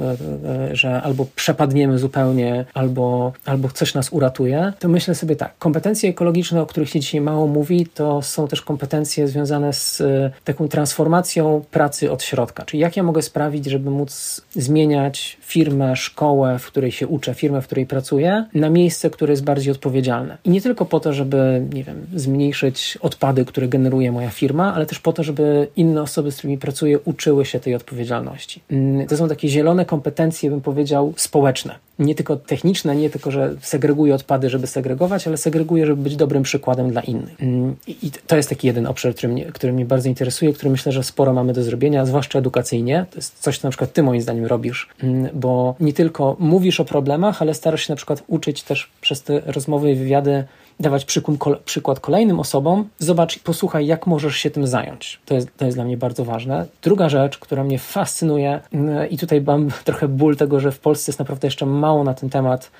że albo przepadniemy zupełnie, albo coś nas uratuje, to myślę sobie tak, kompetencje ekologiczne, o których się dzisiaj mało mówi, to są też kompetencje związane z taką transformacją pracy od środka. Czyli jak ja mogę sprawić, żeby móc zmieniać firmę, szkołę, w której się uczę, firmę, w której pracuję, na miejsce, które jest bardziej odpowiedzialne. I nie tylko po to, żeby, nie wiem, zmniejszyć odpady, które generuje moja firma, ale też po to, żeby inne osoby, z którymi pracuję, uczyły się tej odpowiedzialności. To są takie zielone kompetencje, bym powiedział, społeczne. Nie tylko techniczne, nie tylko, że segreguję odpady, żeby segregować, ale segreguję, żeby być dobrym przykładem dla innych. I to jest taki jeden obszar, który mnie bardzo interesuje, który myślę, że sporo mamy do zrobienia, zwłaszcza edukacyjnie. To jest coś, co na przykład ty moim zdaniem robisz, bo nie tylko mówisz o problemach, ale starasz się na przykład uczyć też przez te rozmowy i wywiady dawać przykład kolejnym osobom. Zobacz, posłuchaj, jak możesz się tym zająć. To jest dla mnie bardzo ważne. Druga rzecz, która mnie fascynuje i tutaj mam trochę ból tego, że w Polsce jest naprawdę jeszcze mało na ten temat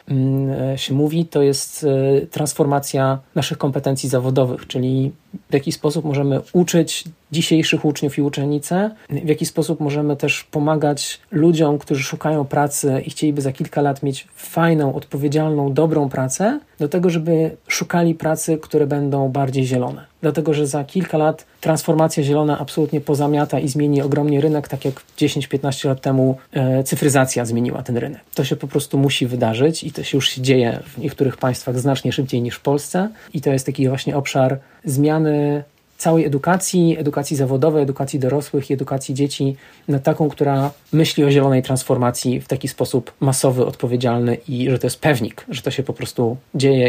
się mówi, to jest transformacja naszych kompetencji zawodowych, czyli w jaki sposób możemy uczyć dzisiejszych uczniów i uczennice, w jaki sposób możemy też pomagać ludziom, którzy szukają pracy i chcieliby za kilka lat mieć fajną, odpowiedzialną, dobrą pracę, do tego, żeby szukali pracy, które będą bardziej zielone. Dlatego, że za kilka lat transformacja zielona absolutnie pozamiata i zmieni ogromnie rynek, tak jak 10-15 lat temu cyfryzacja zmieniła ten rynek. To się po prostu musi wydarzyć i to się już się dzieje w niektórych państwach znacznie szybciej niż w Polsce i to jest taki właśnie obszar zmiany całej edukacji zawodowej, edukacji dorosłych i edukacji dzieci na taką, która myśli o zielonej transformacji w taki sposób masowy, odpowiedzialny i że to jest pewnik, że to się po prostu dzieje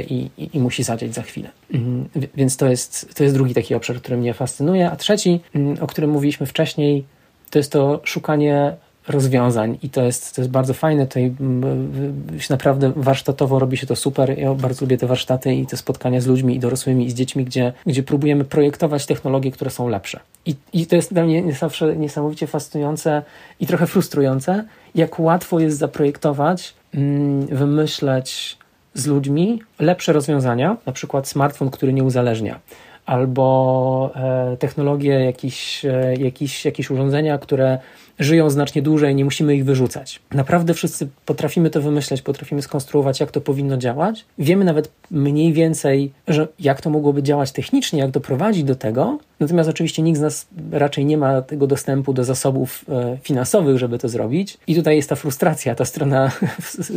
i musi zadziać za chwilę. Więc to jest drugi taki obszar, który mnie fascynuje, a trzeci, o którym mówiliśmy wcześniej, to jest to szukanie rozwiązań i to jest bardzo fajne, tutaj naprawdę warsztatowo robi się to super, ja bardzo lubię te warsztaty i te spotkania z ludźmi i dorosłymi i z dziećmi, gdzie próbujemy projektować technologie, które są lepsze. I to jest dla mnie zawsze niesamowicie fascynujące i trochę frustrujące, jak łatwo jest zaprojektować, wymyśleć z ludźmi lepsze rozwiązania, na przykład smartfon, który nie uzależnia, albo technologie, jakieś urządzenia, które żyją znacznie dłużej, nie musimy ich wyrzucać. Naprawdę wszyscy potrafimy to wymyśleć, potrafimy skonstruować, jak to powinno działać. Wiemy nawet mniej więcej, że jak to mogłoby działać technicznie, jak doprowadzić do tego. Natomiast oczywiście nikt z nas raczej nie ma tego dostępu do zasobów finansowych, żeby to zrobić. I tutaj jest ta frustracja, ta strona,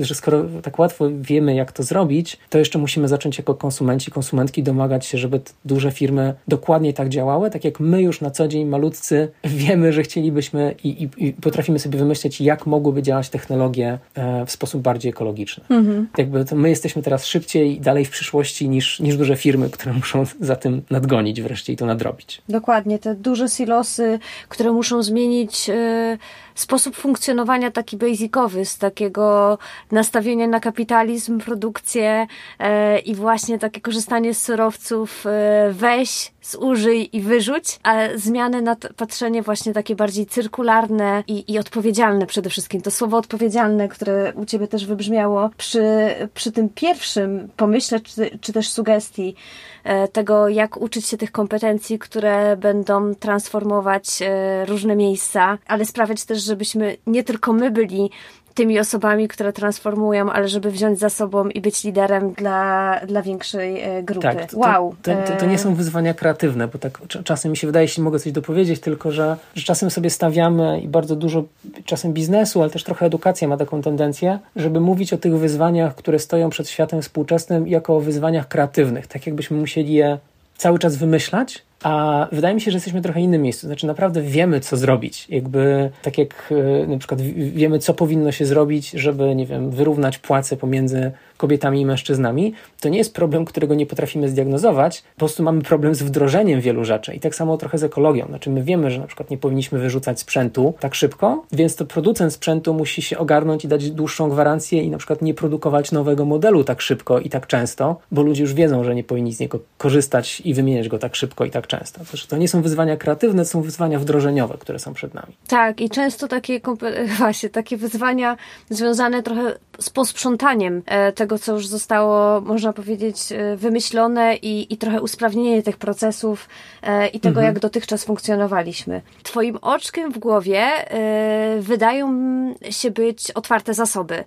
że skoro tak łatwo wiemy, jak to zrobić, to jeszcze musimy zacząć jako konsumenci, konsumentki domagać się, żeby duże firmy dokładnie tak działały, tak jak my już na co dzień malutcy wiemy, że chcielibyśmy i potrafimy sobie wymyśleć, jak mogłyby działać technologie w sposób bardziej ekologiczny. Jakby to my jesteśmy teraz szybciej i dalej w przyszłości niż duże firmy, które muszą za tym nadgonić wreszcie i to nadrobić. Dokładnie, te duże silosy, które muszą zmienić sposób funkcjonowania taki basicowy, z takiego nastawienia na kapitalizm, produkcję i właśnie takie korzystanie z surowców weź, zużyj i wyrzuć, a zmiany na patrzenie właśnie takie bardziej cyrkularne i odpowiedzialne przede wszystkim. To słowo odpowiedzialne, które u Ciebie też wybrzmiało przy tym pierwszym pomyśle, czy też sugestii tego, jak uczyć się tych kompetencji, które będą transformować różne miejsca, ale sprawiać też, żebyśmy nie tylko my byli tymi osobami, które transformują, ale żeby wziąć za sobą i być liderem dla większej grupy. Tak, to nie są wyzwania kreatywne, bo tak czasem mi się wydaje, jeśli mogę coś dopowiedzieć, tylko że czasem sobie stawiamy i bardzo dużo czasem biznesu, ale też trochę edukacja ma taką tendencję, żeby mówić o tych wyzwaniach, które stoją przed światem współczesnym, jako o wyzwaniach kreatywnych. Tak jakbyśmy musieli je cały czas wymyślać, a wydaje mi się, że jesteśmy trochę innym miejscu. Znaczy naprawdę wiemy, co zrobić. Jakby tak jak na przykład wiemy, co powinno się zrobić, żeby, nie wiem, wyrównać płace pomiędzy kobietami i mężczyznami. To nie jest problem, którego nie potrafimy zdiagnozować. Po prostu mamy problem z wdrożeniem wielu rzeczy. I tak samo trochę z ekologią. Znaczy my wiemy, że na przykład nie powinniśmy wyrzucać sprzętu tak szybko, więc to producent sprzętu musi się ogarnąć i dać dłuższą gwarancję i na przykład nie produkować nowego modelu tak szybko i tak często, bo ludzie już wiedzą, że nie powinni z niego korzystać i wymieniać go tak szybko i tak często. To nie są wyzwania kreatywne, to są wyzwania wdrożeniowe, które są przed nami. Tak, i często takie wyzwania związane trochę z posprzątaniem tego, co już zostało, można powiedzieć, wymyślone i trochę usprawnienie tych procesów i tego, jak dotychczas funkcjonowaliśmy. Twoim oczkiem w głowie wydają się być otwarte zasoby.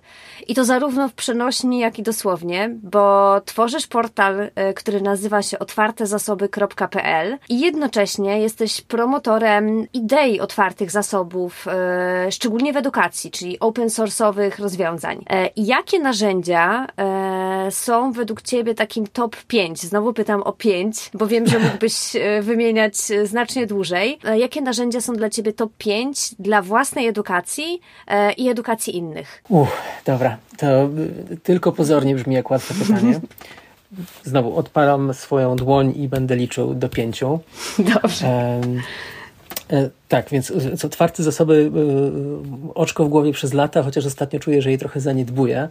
I to zarówno w przenośni, jak i dosłownie, bo tworzysz portal, który nazywa się otwartezasoby.pl i jednocześnie jesteś promotorem idei otwartych zasobów, szczególnie w edukacji, czyli open source'owych rozwiązań. Jakie narzędzia są według Ciebie takim top 5? Znowu pytam o 5, bo wiem, że mógłbyś wymieniać znacznie dłużej. Jakie narzędzia są dla Ciebie top 5 dla własnej edukacji i edukacji innych? Dobra, to tylko pozornie brzmi jak łatwe pytanie. Znowu odpalam swoją dłoń i będę liczył do 5. Dobrze. Tak, więc otwarte zasoby, oczko w głowie przez lata, chociaż ostatnio czuję, że jej trochę zaniedbuję,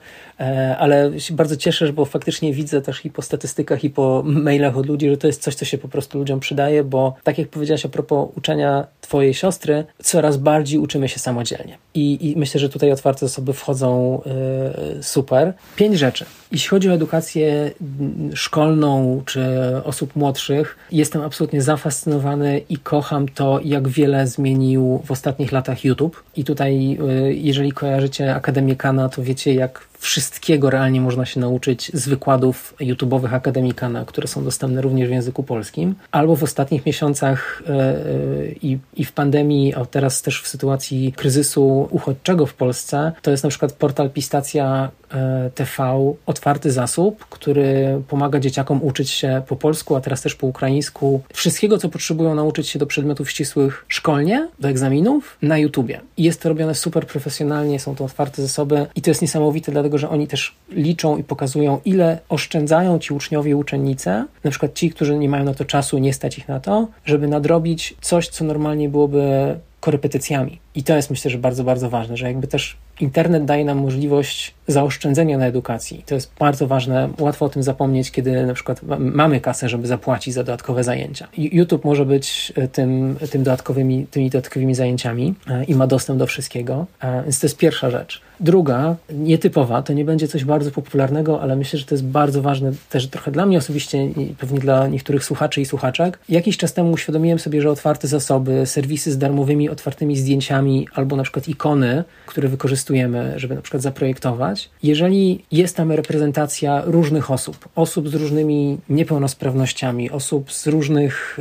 ale się bardzo cieszę, bo faktycznie widzę też i po statystykach, i po mailach od ludzi, że to jest coś, co się po prostu ludziom przydaje, bo tak jak powiedziałaś a propos uczenia twojej siostry, coraz bardziej uczymy się samodzielnie. I myślę, że tutaj otwarte zasoby wchodzą super. 5 rzeczy. Jeśli chodzi o edukację szkolną czy osób młodszych, jestem absolutnie zafascynowany i kocham to, jak wiele zmienił w ostatnich latach YouTube. I tutaj, jeżeli kojarzycie Akademię Kana, to wiecie, jak wszystkiego realnie można się nauczyć z wykładów YouTube'owych Akademii Kana, które są dostępne również w języku polskim. Albo w ostatnich miesiącach i w pandemii, a teraz też w sytuacji kryzysu uchodźczego w Polsce, to jest na przykład portal Pistacja TV, otwarty zasób, który pomaga dzieciakom uczyć się po polsku, a teraz też po ukraińsku. Wszystkiego, co potrzebują nauczyć się do przedmiotów ścisłych szkolnie, do egzaminów, na YouTubie. I jest to robione super profesjonalnie, są to otwarte zasoby i to jest niesamowite, dlatego że oni też liczą i pokazują, ile oszczędzają ci uczniowie i uczennice, na przykład ci, którzy nie mają na to czasu, nie stać ich na to, żeby nadrobić coś, co normalnie byłoby korepetycjami. I to jest, myślę, że bardzo, bardzo ważne, że jakby też internet daje nam możliwość zaoszczędzenia na edukacji. To jest bardzo ważne. Łatwo o tym zapomnieć, kiedy na przykład mamy kasę, żeby zapłacić za dodatkowe zajęcia. YouTube może być tymi dodatkowymi zajęciami i ma dostęp do wszystkiego. Więc to jest pierwsza rzecz. Druga, nietypowa, to nie będzie coś bardzo popularnego, ale myślę, że to jest bardzo ważne też trochę dla mnie osobiście i pewnie dla niektórych słuchaczy i słuchaczek. Jakiś czas temu uświadomiłem sobie, że otwarte zasoby, serwisy z darmowymi, otwartymi zdjęciami albo na przykład ikony, które wykorzystujemy, żeby na przykład zaprojektować. Jeżeli jest tam reprezentacja różnych osób z różnymi niepełnosprawnościami, osób z różnych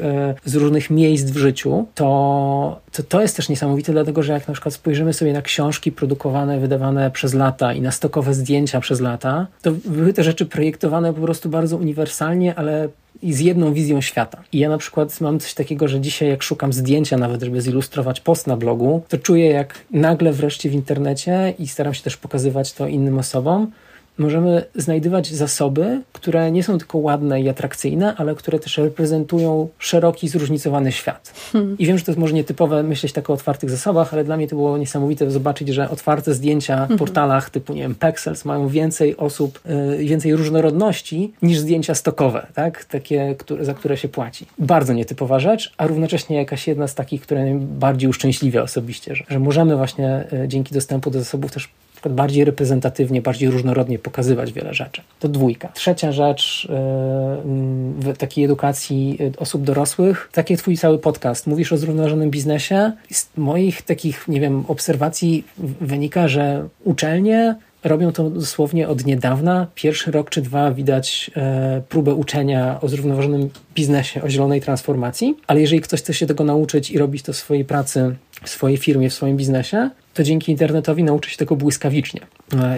miejsc w życiu, to jest też niesamowite, dlatego że jak na przykład spojrzymy sobie na książki produkowane, wydawane przez lata i na stokowe zdjęcia przez lata, to były te rzeczy projektowane po prostu bardzo uniwersalnie, ale i z jedną wizją świata. I ja na przykład mam coś takiego, że dzisiaj jak szukam zdjęcia nawet, żeby zilustrować post na blogu, to czuję jak nagle wreszcie w internecie i staram się też pokazywać to innym osobom, możemy znajdywać zasoby, które nie są tylko ładne i atrakcyjne, ale które też reprezentują szeroki, zróżnicowany świat. I wiem, że to jest może nietypowe myśleć tak o otwartych zasobach, ale dla mnie to było niesamowite zobaczyć, że otwarte zdjęcia w portalach typu, nie wiem, Pexels mają więcej osób, więcej różnorodności niż zdjęcia stokowe, tak? Takie, za które się płaci. Bardzo nietypowa rzecz, a równocześnie jakaś jedna z takich, które najbardziej uszczęśliwia osobiście, że możemy właśnie dzięki dostępu do zasobów też bardziej reprezentatywnie, bardziej różnorodnie pokazywać wiele rzeczy. To dwójka. Trzecia rzecz w takiej edukacji osób dorosłych, tak jak twój cały podcast. Mówisz o zrównoważonym biznesie. Z moich takich, nie wiem, obserwacji wynika, że uczelnie robią to dosłownie od niedawna. Pierwszy rok czy dwa widać próbę uczenia o zrównoważonym biznesie, o zielonej transformacji, ale jeżeli ktoś chce się tego nauczyć i robić to w swojej pracy, w swojej firmie, w swoim biznesie, to dzięki internetowi nauczy się tego błyskawicznie.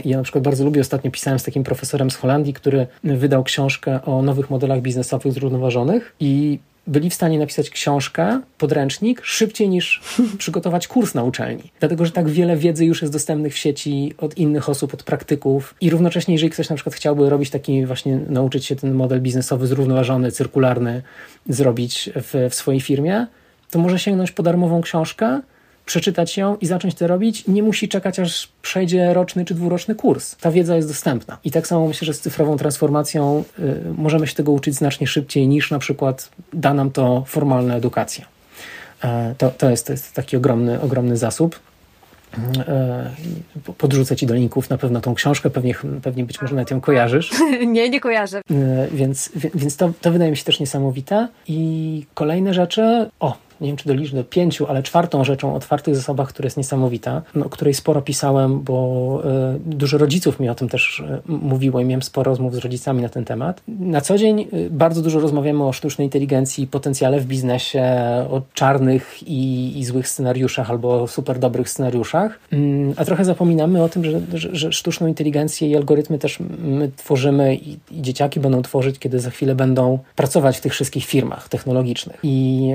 Ja na przykład bardzo lubię, ostatnio pisałem z takim profesorem z Holandii, który wydał książkę o nowych modelach biznesowych zrównoważonych i byli w stanie napisać książkę, podręcznik szybciej niż przygotować kurs na uczelni. Dlatego, że tak wiele wiedzy już jest dostępnych w sieci od innych osób, od praktyków i równocześnie, jeżeli ktoś na przykład chciałby robić taki właśnie, nauczyć się ten model biznesowy zrównoważony, cyrkularny zrobić w swojej firmie, to może sięgnąć po darmową książkę, przeczytać ją i zacząć to robić. Nie musi czekać, aż przejdzie roczny czy dwuroczny kurs. Ta wiedza jest dostępna. I tak samo myślę, że z cyfrową transformacją możemy się tego uczyć znacznie szybciej niż na przykład da nam to formalna edukacja. To jest taki ogromny zasób. Podrzucę ci do linków na pewno tą książkę, pewnie być może nawet ją kojarzysz. Nie kojarzę. Więc to wydaje mi się też niesamowite. I kolejne rzeczy, nie wiem, czy doliczę do 5, ale czwartą rzeczą o otwartych zasobach, która jest niesamowita, o której sporo pisałem, bo dużo rodziców mi o tym też mówiło i miałem sporo rozmów z rodzicami na ten temat. Na co dzień bardzo dużo rozmawiamy o sztucznej inteligencji, potencjale w biznesie, o czarnych i złych scenariuszach albo super dobrych scenariuszach, a trochę zapominamy o tym, że sztuczną inteligencję i algorytmy też my tworzymy i dzieciaki będą tworzyć, kiedy za chwilę będą pracować w tych wszystkich firmach technologicznych. I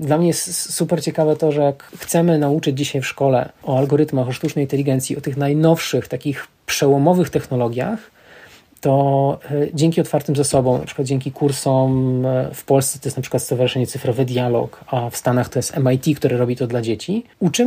dla mnie jest super ciekawe to, że jak chcemy nauczyć dzisiaj w szkole o algorytmach, o sztucznej inteligencji, o tych najnowszych, takich przełomowych technologiach, to dzięki otwartym zasobom, na przykład dzięki kursom w Polsce to jest na przykład Stowarzyszenie Cyfrowy Dialog, a w Stanach to jest MIT, które robi to dla dzieci. Uczy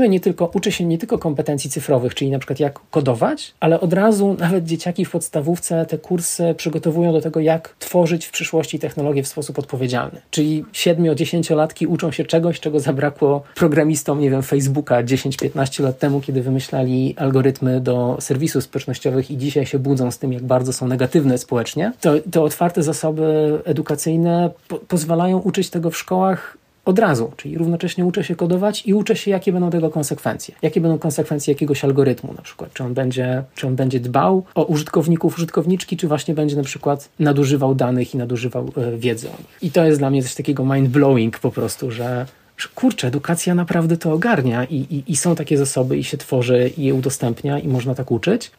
się nie tylko kompetencji cyfrowych, czyli na przykład jak kodować, ale od razu nawet dzieciaki w podstawówce te kursy przygotowują do tego, jak tworzyć w przyszłości technologię w sposób odpowiedzialny. Czyli 7-10-latki uczą się czegoś, czego zabrakło programistom, nie wiem, Facebooka 10-15 lat temu, kiedy wymyślali algorytmy do serwisów społecznościowych i dzisiaj się budzą z tym, jak bardzo są negatywne społecznie, to otwarte zasoby edukacyjne pozwalają uczyć tego w szkołach od razu, czyli równocześnie uczę się kodować i uczę się, jakie będą tego konsekwencje. Jakie będą konsekwencje jakiegoś algorytmu na przykład. Czy on będzie dbał o użytkowników, użytkowniczki, czy właśnie będzie na przykład nadużywał danych i nadużywał wiedzy o nich. I to jest dla mnie coś takiego mind-blowing po prostu, że kurczę, edukacja naprawdę to ogarnia i są takie zasoby i się tworzy i je udostępnia i można tak uczyć.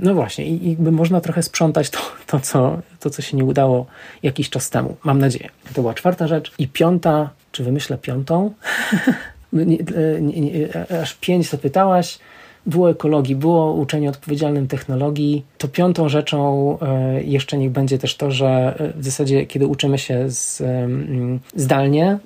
No właśnie, i jakby można trochę sprzątać to, co się nie udało jakiś czas temu, mam nadzieję. To była czwarta rzecz. I piąta, czy wymyślę piątą? Aż 5 zapytałaś. Było ekologii, było uczenie odpowiedzialnym technologii. To piątą rzeczą jeszcze niech będzie też to, że w zasadzie kiedy uczymy się zdalnie,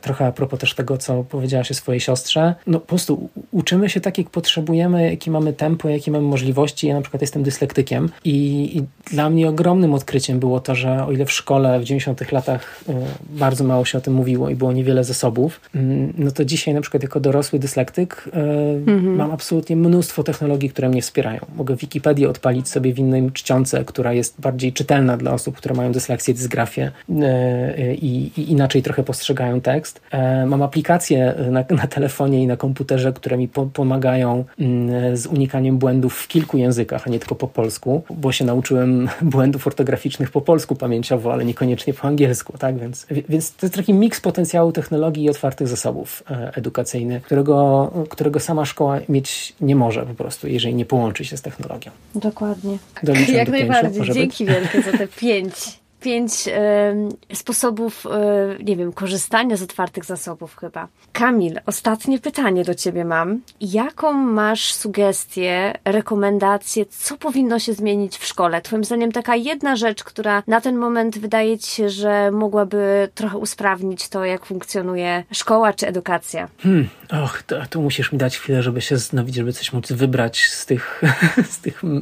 trochę a propos też tego, co powiedziałaś o swojej siostrze, no po prostu uczymy się tak, jak potrzebujemy, jakie mamy tempo, jakie mamy możliwości. Ja na przykład jestem dyslektykiem i dla mnie ogromnym odkryciem było to, że o ile w szkole w 90-tych latach bardzo mało się o tym mówiło i było niewiele zasobów, no to dzisiaj na przykład jako dorosły dyslektyk mam absolutnie mnóstwo technologii, które mnie wspierają. Mogę Wikipedię odpalić sobie w innej czcionce, która jest bardziej czytelna dla osób, które mają dysleksję, dysgrafię i inaczej trochę postrzegają tekst. Mam aplikacje na telefonie i na komputerze, które mi pomagają z unikaniem błędów w kilku językach, a nie tylko po polsku, bo się nauczyłem błędów ortograficznych po polsku pamięciowo, ale niekoniecznie po angielsku, tak? Więc to jest taki miks potencjału technologii i otwartych zasobów edukacyjnych, którego sama szkoła mieć nie może po prostu, jeżeli nie połączy się z technologią. Dokładnie. Jak najbardziej. Dzięki wielkie za te 5 5 sposobów, nie wiem, korzystania z otwartych zasobów chyba. Kamil, ostatnie pytanie do ciebie mam. Jaką masz sugestię, rekomendację, co powinno się zmienić w szkole? Twoim zdaniem taka jedna rzecz, która na ten moment wydaje ci się, że mogłaby trochę usprawnić to, jak funkcjonuje szkoła czy edukacja? Tu musisz mi dać chwilę, żeby się zastanowić, żeby coś móc wybrać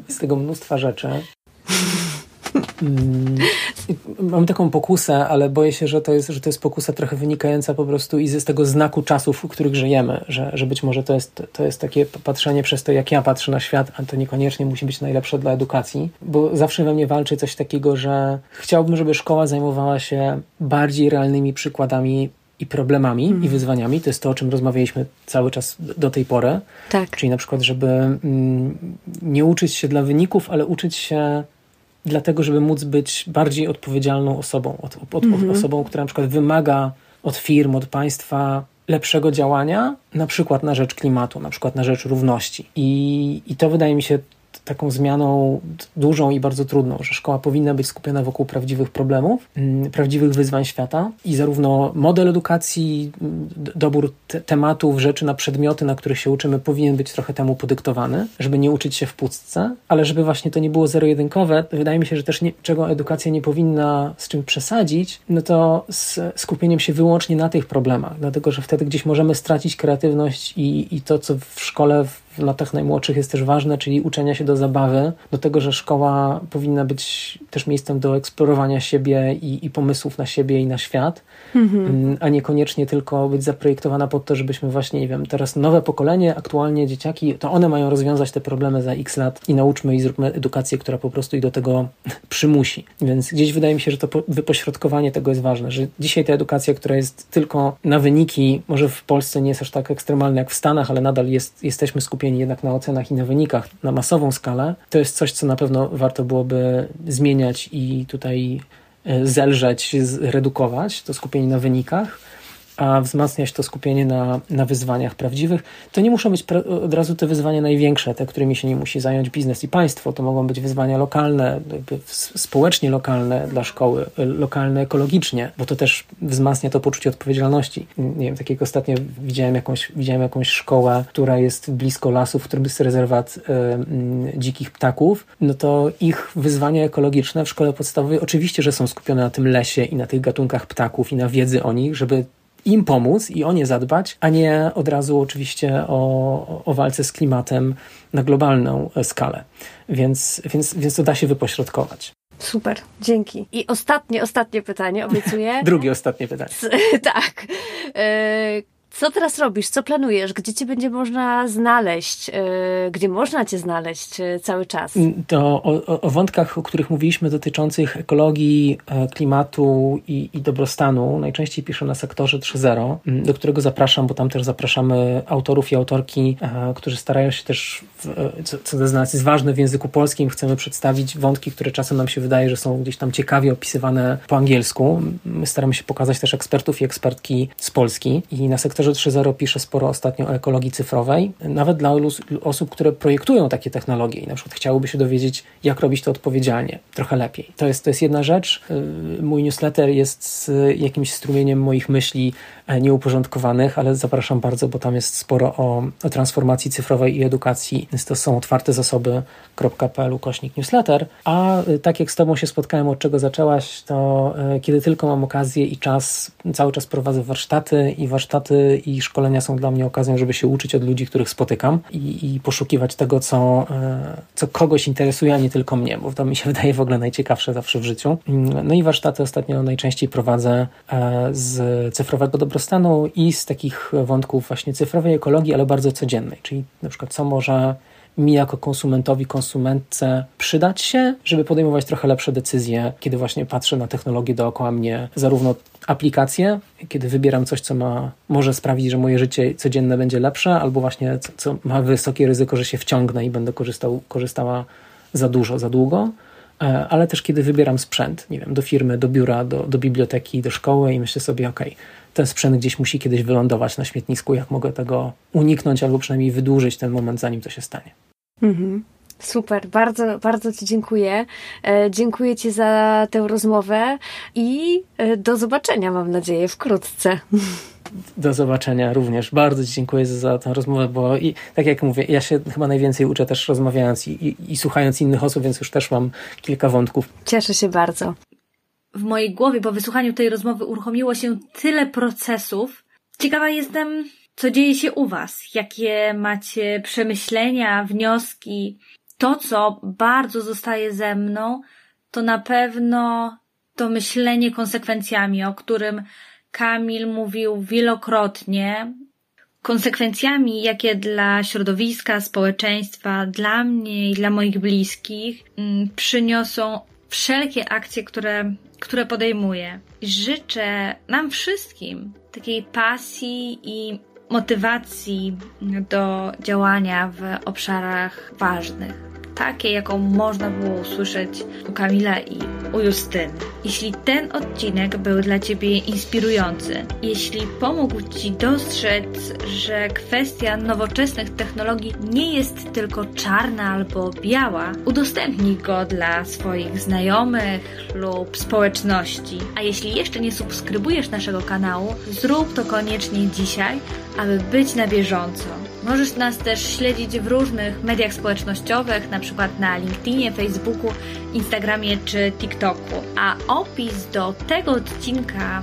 z tego mnóstwa rzeczy. Mam taką pokusę, ale boję się, że to jest pokusa trochę wynikająca po prostu i z tego znaku czasów, w których żyjemy, że być może to jest takie patrzenie przez to, jak ja patrzę na świat, a to niekoniecznie musi być najlepsze dla edukacji, bo zawsze we mnie walczy coś takiego, że chciałbym, żeby szkoła zajmowała się bardziej realnymi przykładami i problemami i wyzwaniami. To jest to, o czym rozmawialiśmy cały czas do tej pory. Tak. Czyli na przykład, żeby nie uczyć się dla wyników, ale uczyć się dlatego, żeby móc być bardziej odpowiedzialną osobą. Osobą, która na przykład wymaga od firm, od państwa lepszego działania, na przykład na rzecz klimatu, na przykład na rzecz równości. I to wydaje mi się taką zmianą dużą i bardzo trudną, że szkoła powinna być skupiona wokół prawdziwych problemów, prawdziwych wyzwań świata i zarówno model edukacji, dobór tematów, rzeczy na przedmioty, na których się uczymy, powinien być trochę temu podyktowany, żeby nie uczyć się w pustce, ale żeby właśnie to nie było zero-jedynkowe. Wydaje mi się, że też czego edukacja nie powinna z czym przesadzić, no to z skupieniem się wyłącznie na tych problemach, dlatego, że wtedy gdzieś możemy stracić kreatywność i to, co w szkole w latach najmłodszych jest też ważne, czyli uczenia się do zabawy, do tego, że szkoła powinna być też miejscem do eksplorowania siebie i pomysłów na siebie i na świat, a niekoniecznie tylko być zaprojektowana pod to, żebyśmy właśnie, nie wiem, teraz nowe pokolenie, aktualnie dzieciaki, to one mają rozwiązać te problemy za x lat i nauczmy i zróbmy edukację, która po prostu ich do tego przymusi. Więc gdzieś wydaje mi się, że to wypośrodkowanie tego jest ważne, że dzisiaj ta edukacja, która jest tylko na wyniki, może w Polsce nie jest aż tak ekstremalna jak w Stanach, ale nadal jesteśmy skupieni jednak na ocenach i na wynikach, na masową skalę, to jest coś, co na pewno warto byłoby zmieniać i tutaj zelżeć, zredukować to skupienie na wynikach, a wzmacniać to skupienie na wyzwaniach prawdziwych. To nie muszą być od razu te wyzwania największe, te, którymi się nie musi zająć biznes i państwo. To mogą być wyzwania lokalne, jakby społecznie lokalne dla szkoły, lokalne ekologicznie, bo to też wzmacnia to poczucie odpowiedzialności. Nie wiem, tak jak ostatnio widziałem jakąś szkołę, która jest blisko lasów, w którym jest rezerwat dzikich ptaków, no to ich wyzwania ekologiczne w szkole podstawowej oczywiście, że są skupione na tym lesie i na tych gatunkach ptaków i na wiedzy o nich, żeby im pomóc i o nie zadbać, a nie od razu oczywiście o walce z klimatem na globalną skalę. Więc to da się wypośrodkować. Super, dzięki. I ostatnie pytanie, obiecuję. Drugie ostatnie pytanie. Tak. Co teraz robisz? Co planujesz? Gdzie cię będzie można znaleźć? Gdzie można cię znaleźć cały czas? To o wątkach, o których mówiliśmy, dotyczących ekologii, klimatu i dobrostanu, najczęściej piszę na Sektorze 3.0, do którego zapraszam, bo tam też zapraszamy autorów i autorki, którzy starają się też, co dla nas jest ważne w języku polskim, chcemy przedstawić wątki, które czasem nam się wydaje, że są gdzieś tam ciekawie opisywane po angielsku. My staramy się pokazać też ekspertów i ekspertki z Polski i na Sektorze 3.0 piszę sporo ostatnio o ekologii cyfrowej, nawet dla osób, które projektują takie technologie i na przykład chciałyby się dowiedzieć, jak robić to odpowiedzialnie, trochę lepiej. To jest jedna rzecz. Mój newsletter jest jakimś strumieniem moich myśli nieuporządkowanych, ale zapraszam bardzo, bo tam jest sporo o transformacji cyfrowej i edukacji, więc to są otwartezasoby.pl/newsletter, a tak jak z tobą się spotkałem, od czego zaczęłaś, to kiedy tylko mam okazję i czas, cały czas prowadzę warsztaty i szkolenia są dla mnie okazją, żeby się uczyć od ludzi, których spotykam i poszukiwać tego, co kogoś interesuje, a nie tylko mnie, bo to mi się wydaje w ogóle najciekawsze zawsze w życiu. No i warsztaty ostatnio najczęściej prowadzę z cyfrowego dobrostanu i z takich wątków właśnie cyfrowej ekologii, ale bardzo codziennej, czyli na przykład co może mi jako konsumentowi, konsumentce przydać się, żeby podejmować trochę lepsze decyzje, kiedy właśnie patrzę na technologię dookoła mnie, zarówno aplikacje, kiedy wybieram coś, co może sprawić, że moje życie codzienne będzie lepsze, albo właśnie co ma wysokie ryzyko, że się wciągnę i będę korzystała za dużo, za długo, ale też kiedy wybieram sprzęt, nie wiem, do firmy, do biura, do biblioteki, do szkoły i myślę sobie, okej, ten sprzęt gdzieś musi kiedyś wylądować na śmietnisku, jak mogę tego uniknąć albo przynajmniej wydłużyć ten moment, zanim to się stanie. Super, bardzo, bardzo Ci dziękuję. Dziękuję Ci za tę rozmowę i do zobaczenia, mam nadzieję, wkrótce. Do zobaczenia również. Bardzo Ci dziękuję za tę rozmowę, bo i, tak jak mówię, ja się chyba najwięcej uczę też rozmawiając i słuchając innych osób, więc już też mam kilka wątków. Cieszę się bardzo. W mojej głowie po wysłuchaniu tej rozmowy uruchomiło się tyle procesów. Ciekawa jestem, co dzieje się u Was, jakie macie przemyślenia, wnioski. To, co bardzo zostaje ze mną, to na pewno to myślenie konsekwencjami, o którym Kamil mówił wielokrotnie. Konsekwencjami, jakie dla środowiska, społeczeństwa, dla mnie i dla moich bliskich przyniosą wszelkie akcje, które podejmuję. Życzę nam wszystkim takiej pasji i motywacji do działania w obszarach ważnych, takie jaką można było usłyszeć u Kamila i u Justyny. Jeśli ten odcinek był dla Ciebie inspirujący, jeśli pomógł Ci dostrzec, że kwestia nowoczesnych technologii nie jest tylko czarna albo biała, udostępnij go dla swoich znajomych lub społeczności. A jeśli jeszcze nie subskrybujesz naszego kanału, zrób to koniecznie dzisiaj, aby być na bieżąco. Możesz nas też śledzić w różnych mediach społecznościowych, na przykład na LinkedInie, Facebooku, Instagramie czy TikToku. A opis do tego odcinka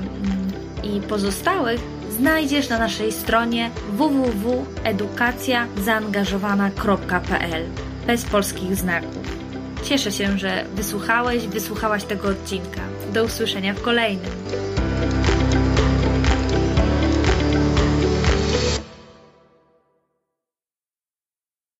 i pozostałych znajdziesz na naszej stronie www.edukacjazaangażowana.pl bez polskich znaków. Cieszę się, że wysłuchałaś tego odcinka. Do usłyszenia w kolejnym.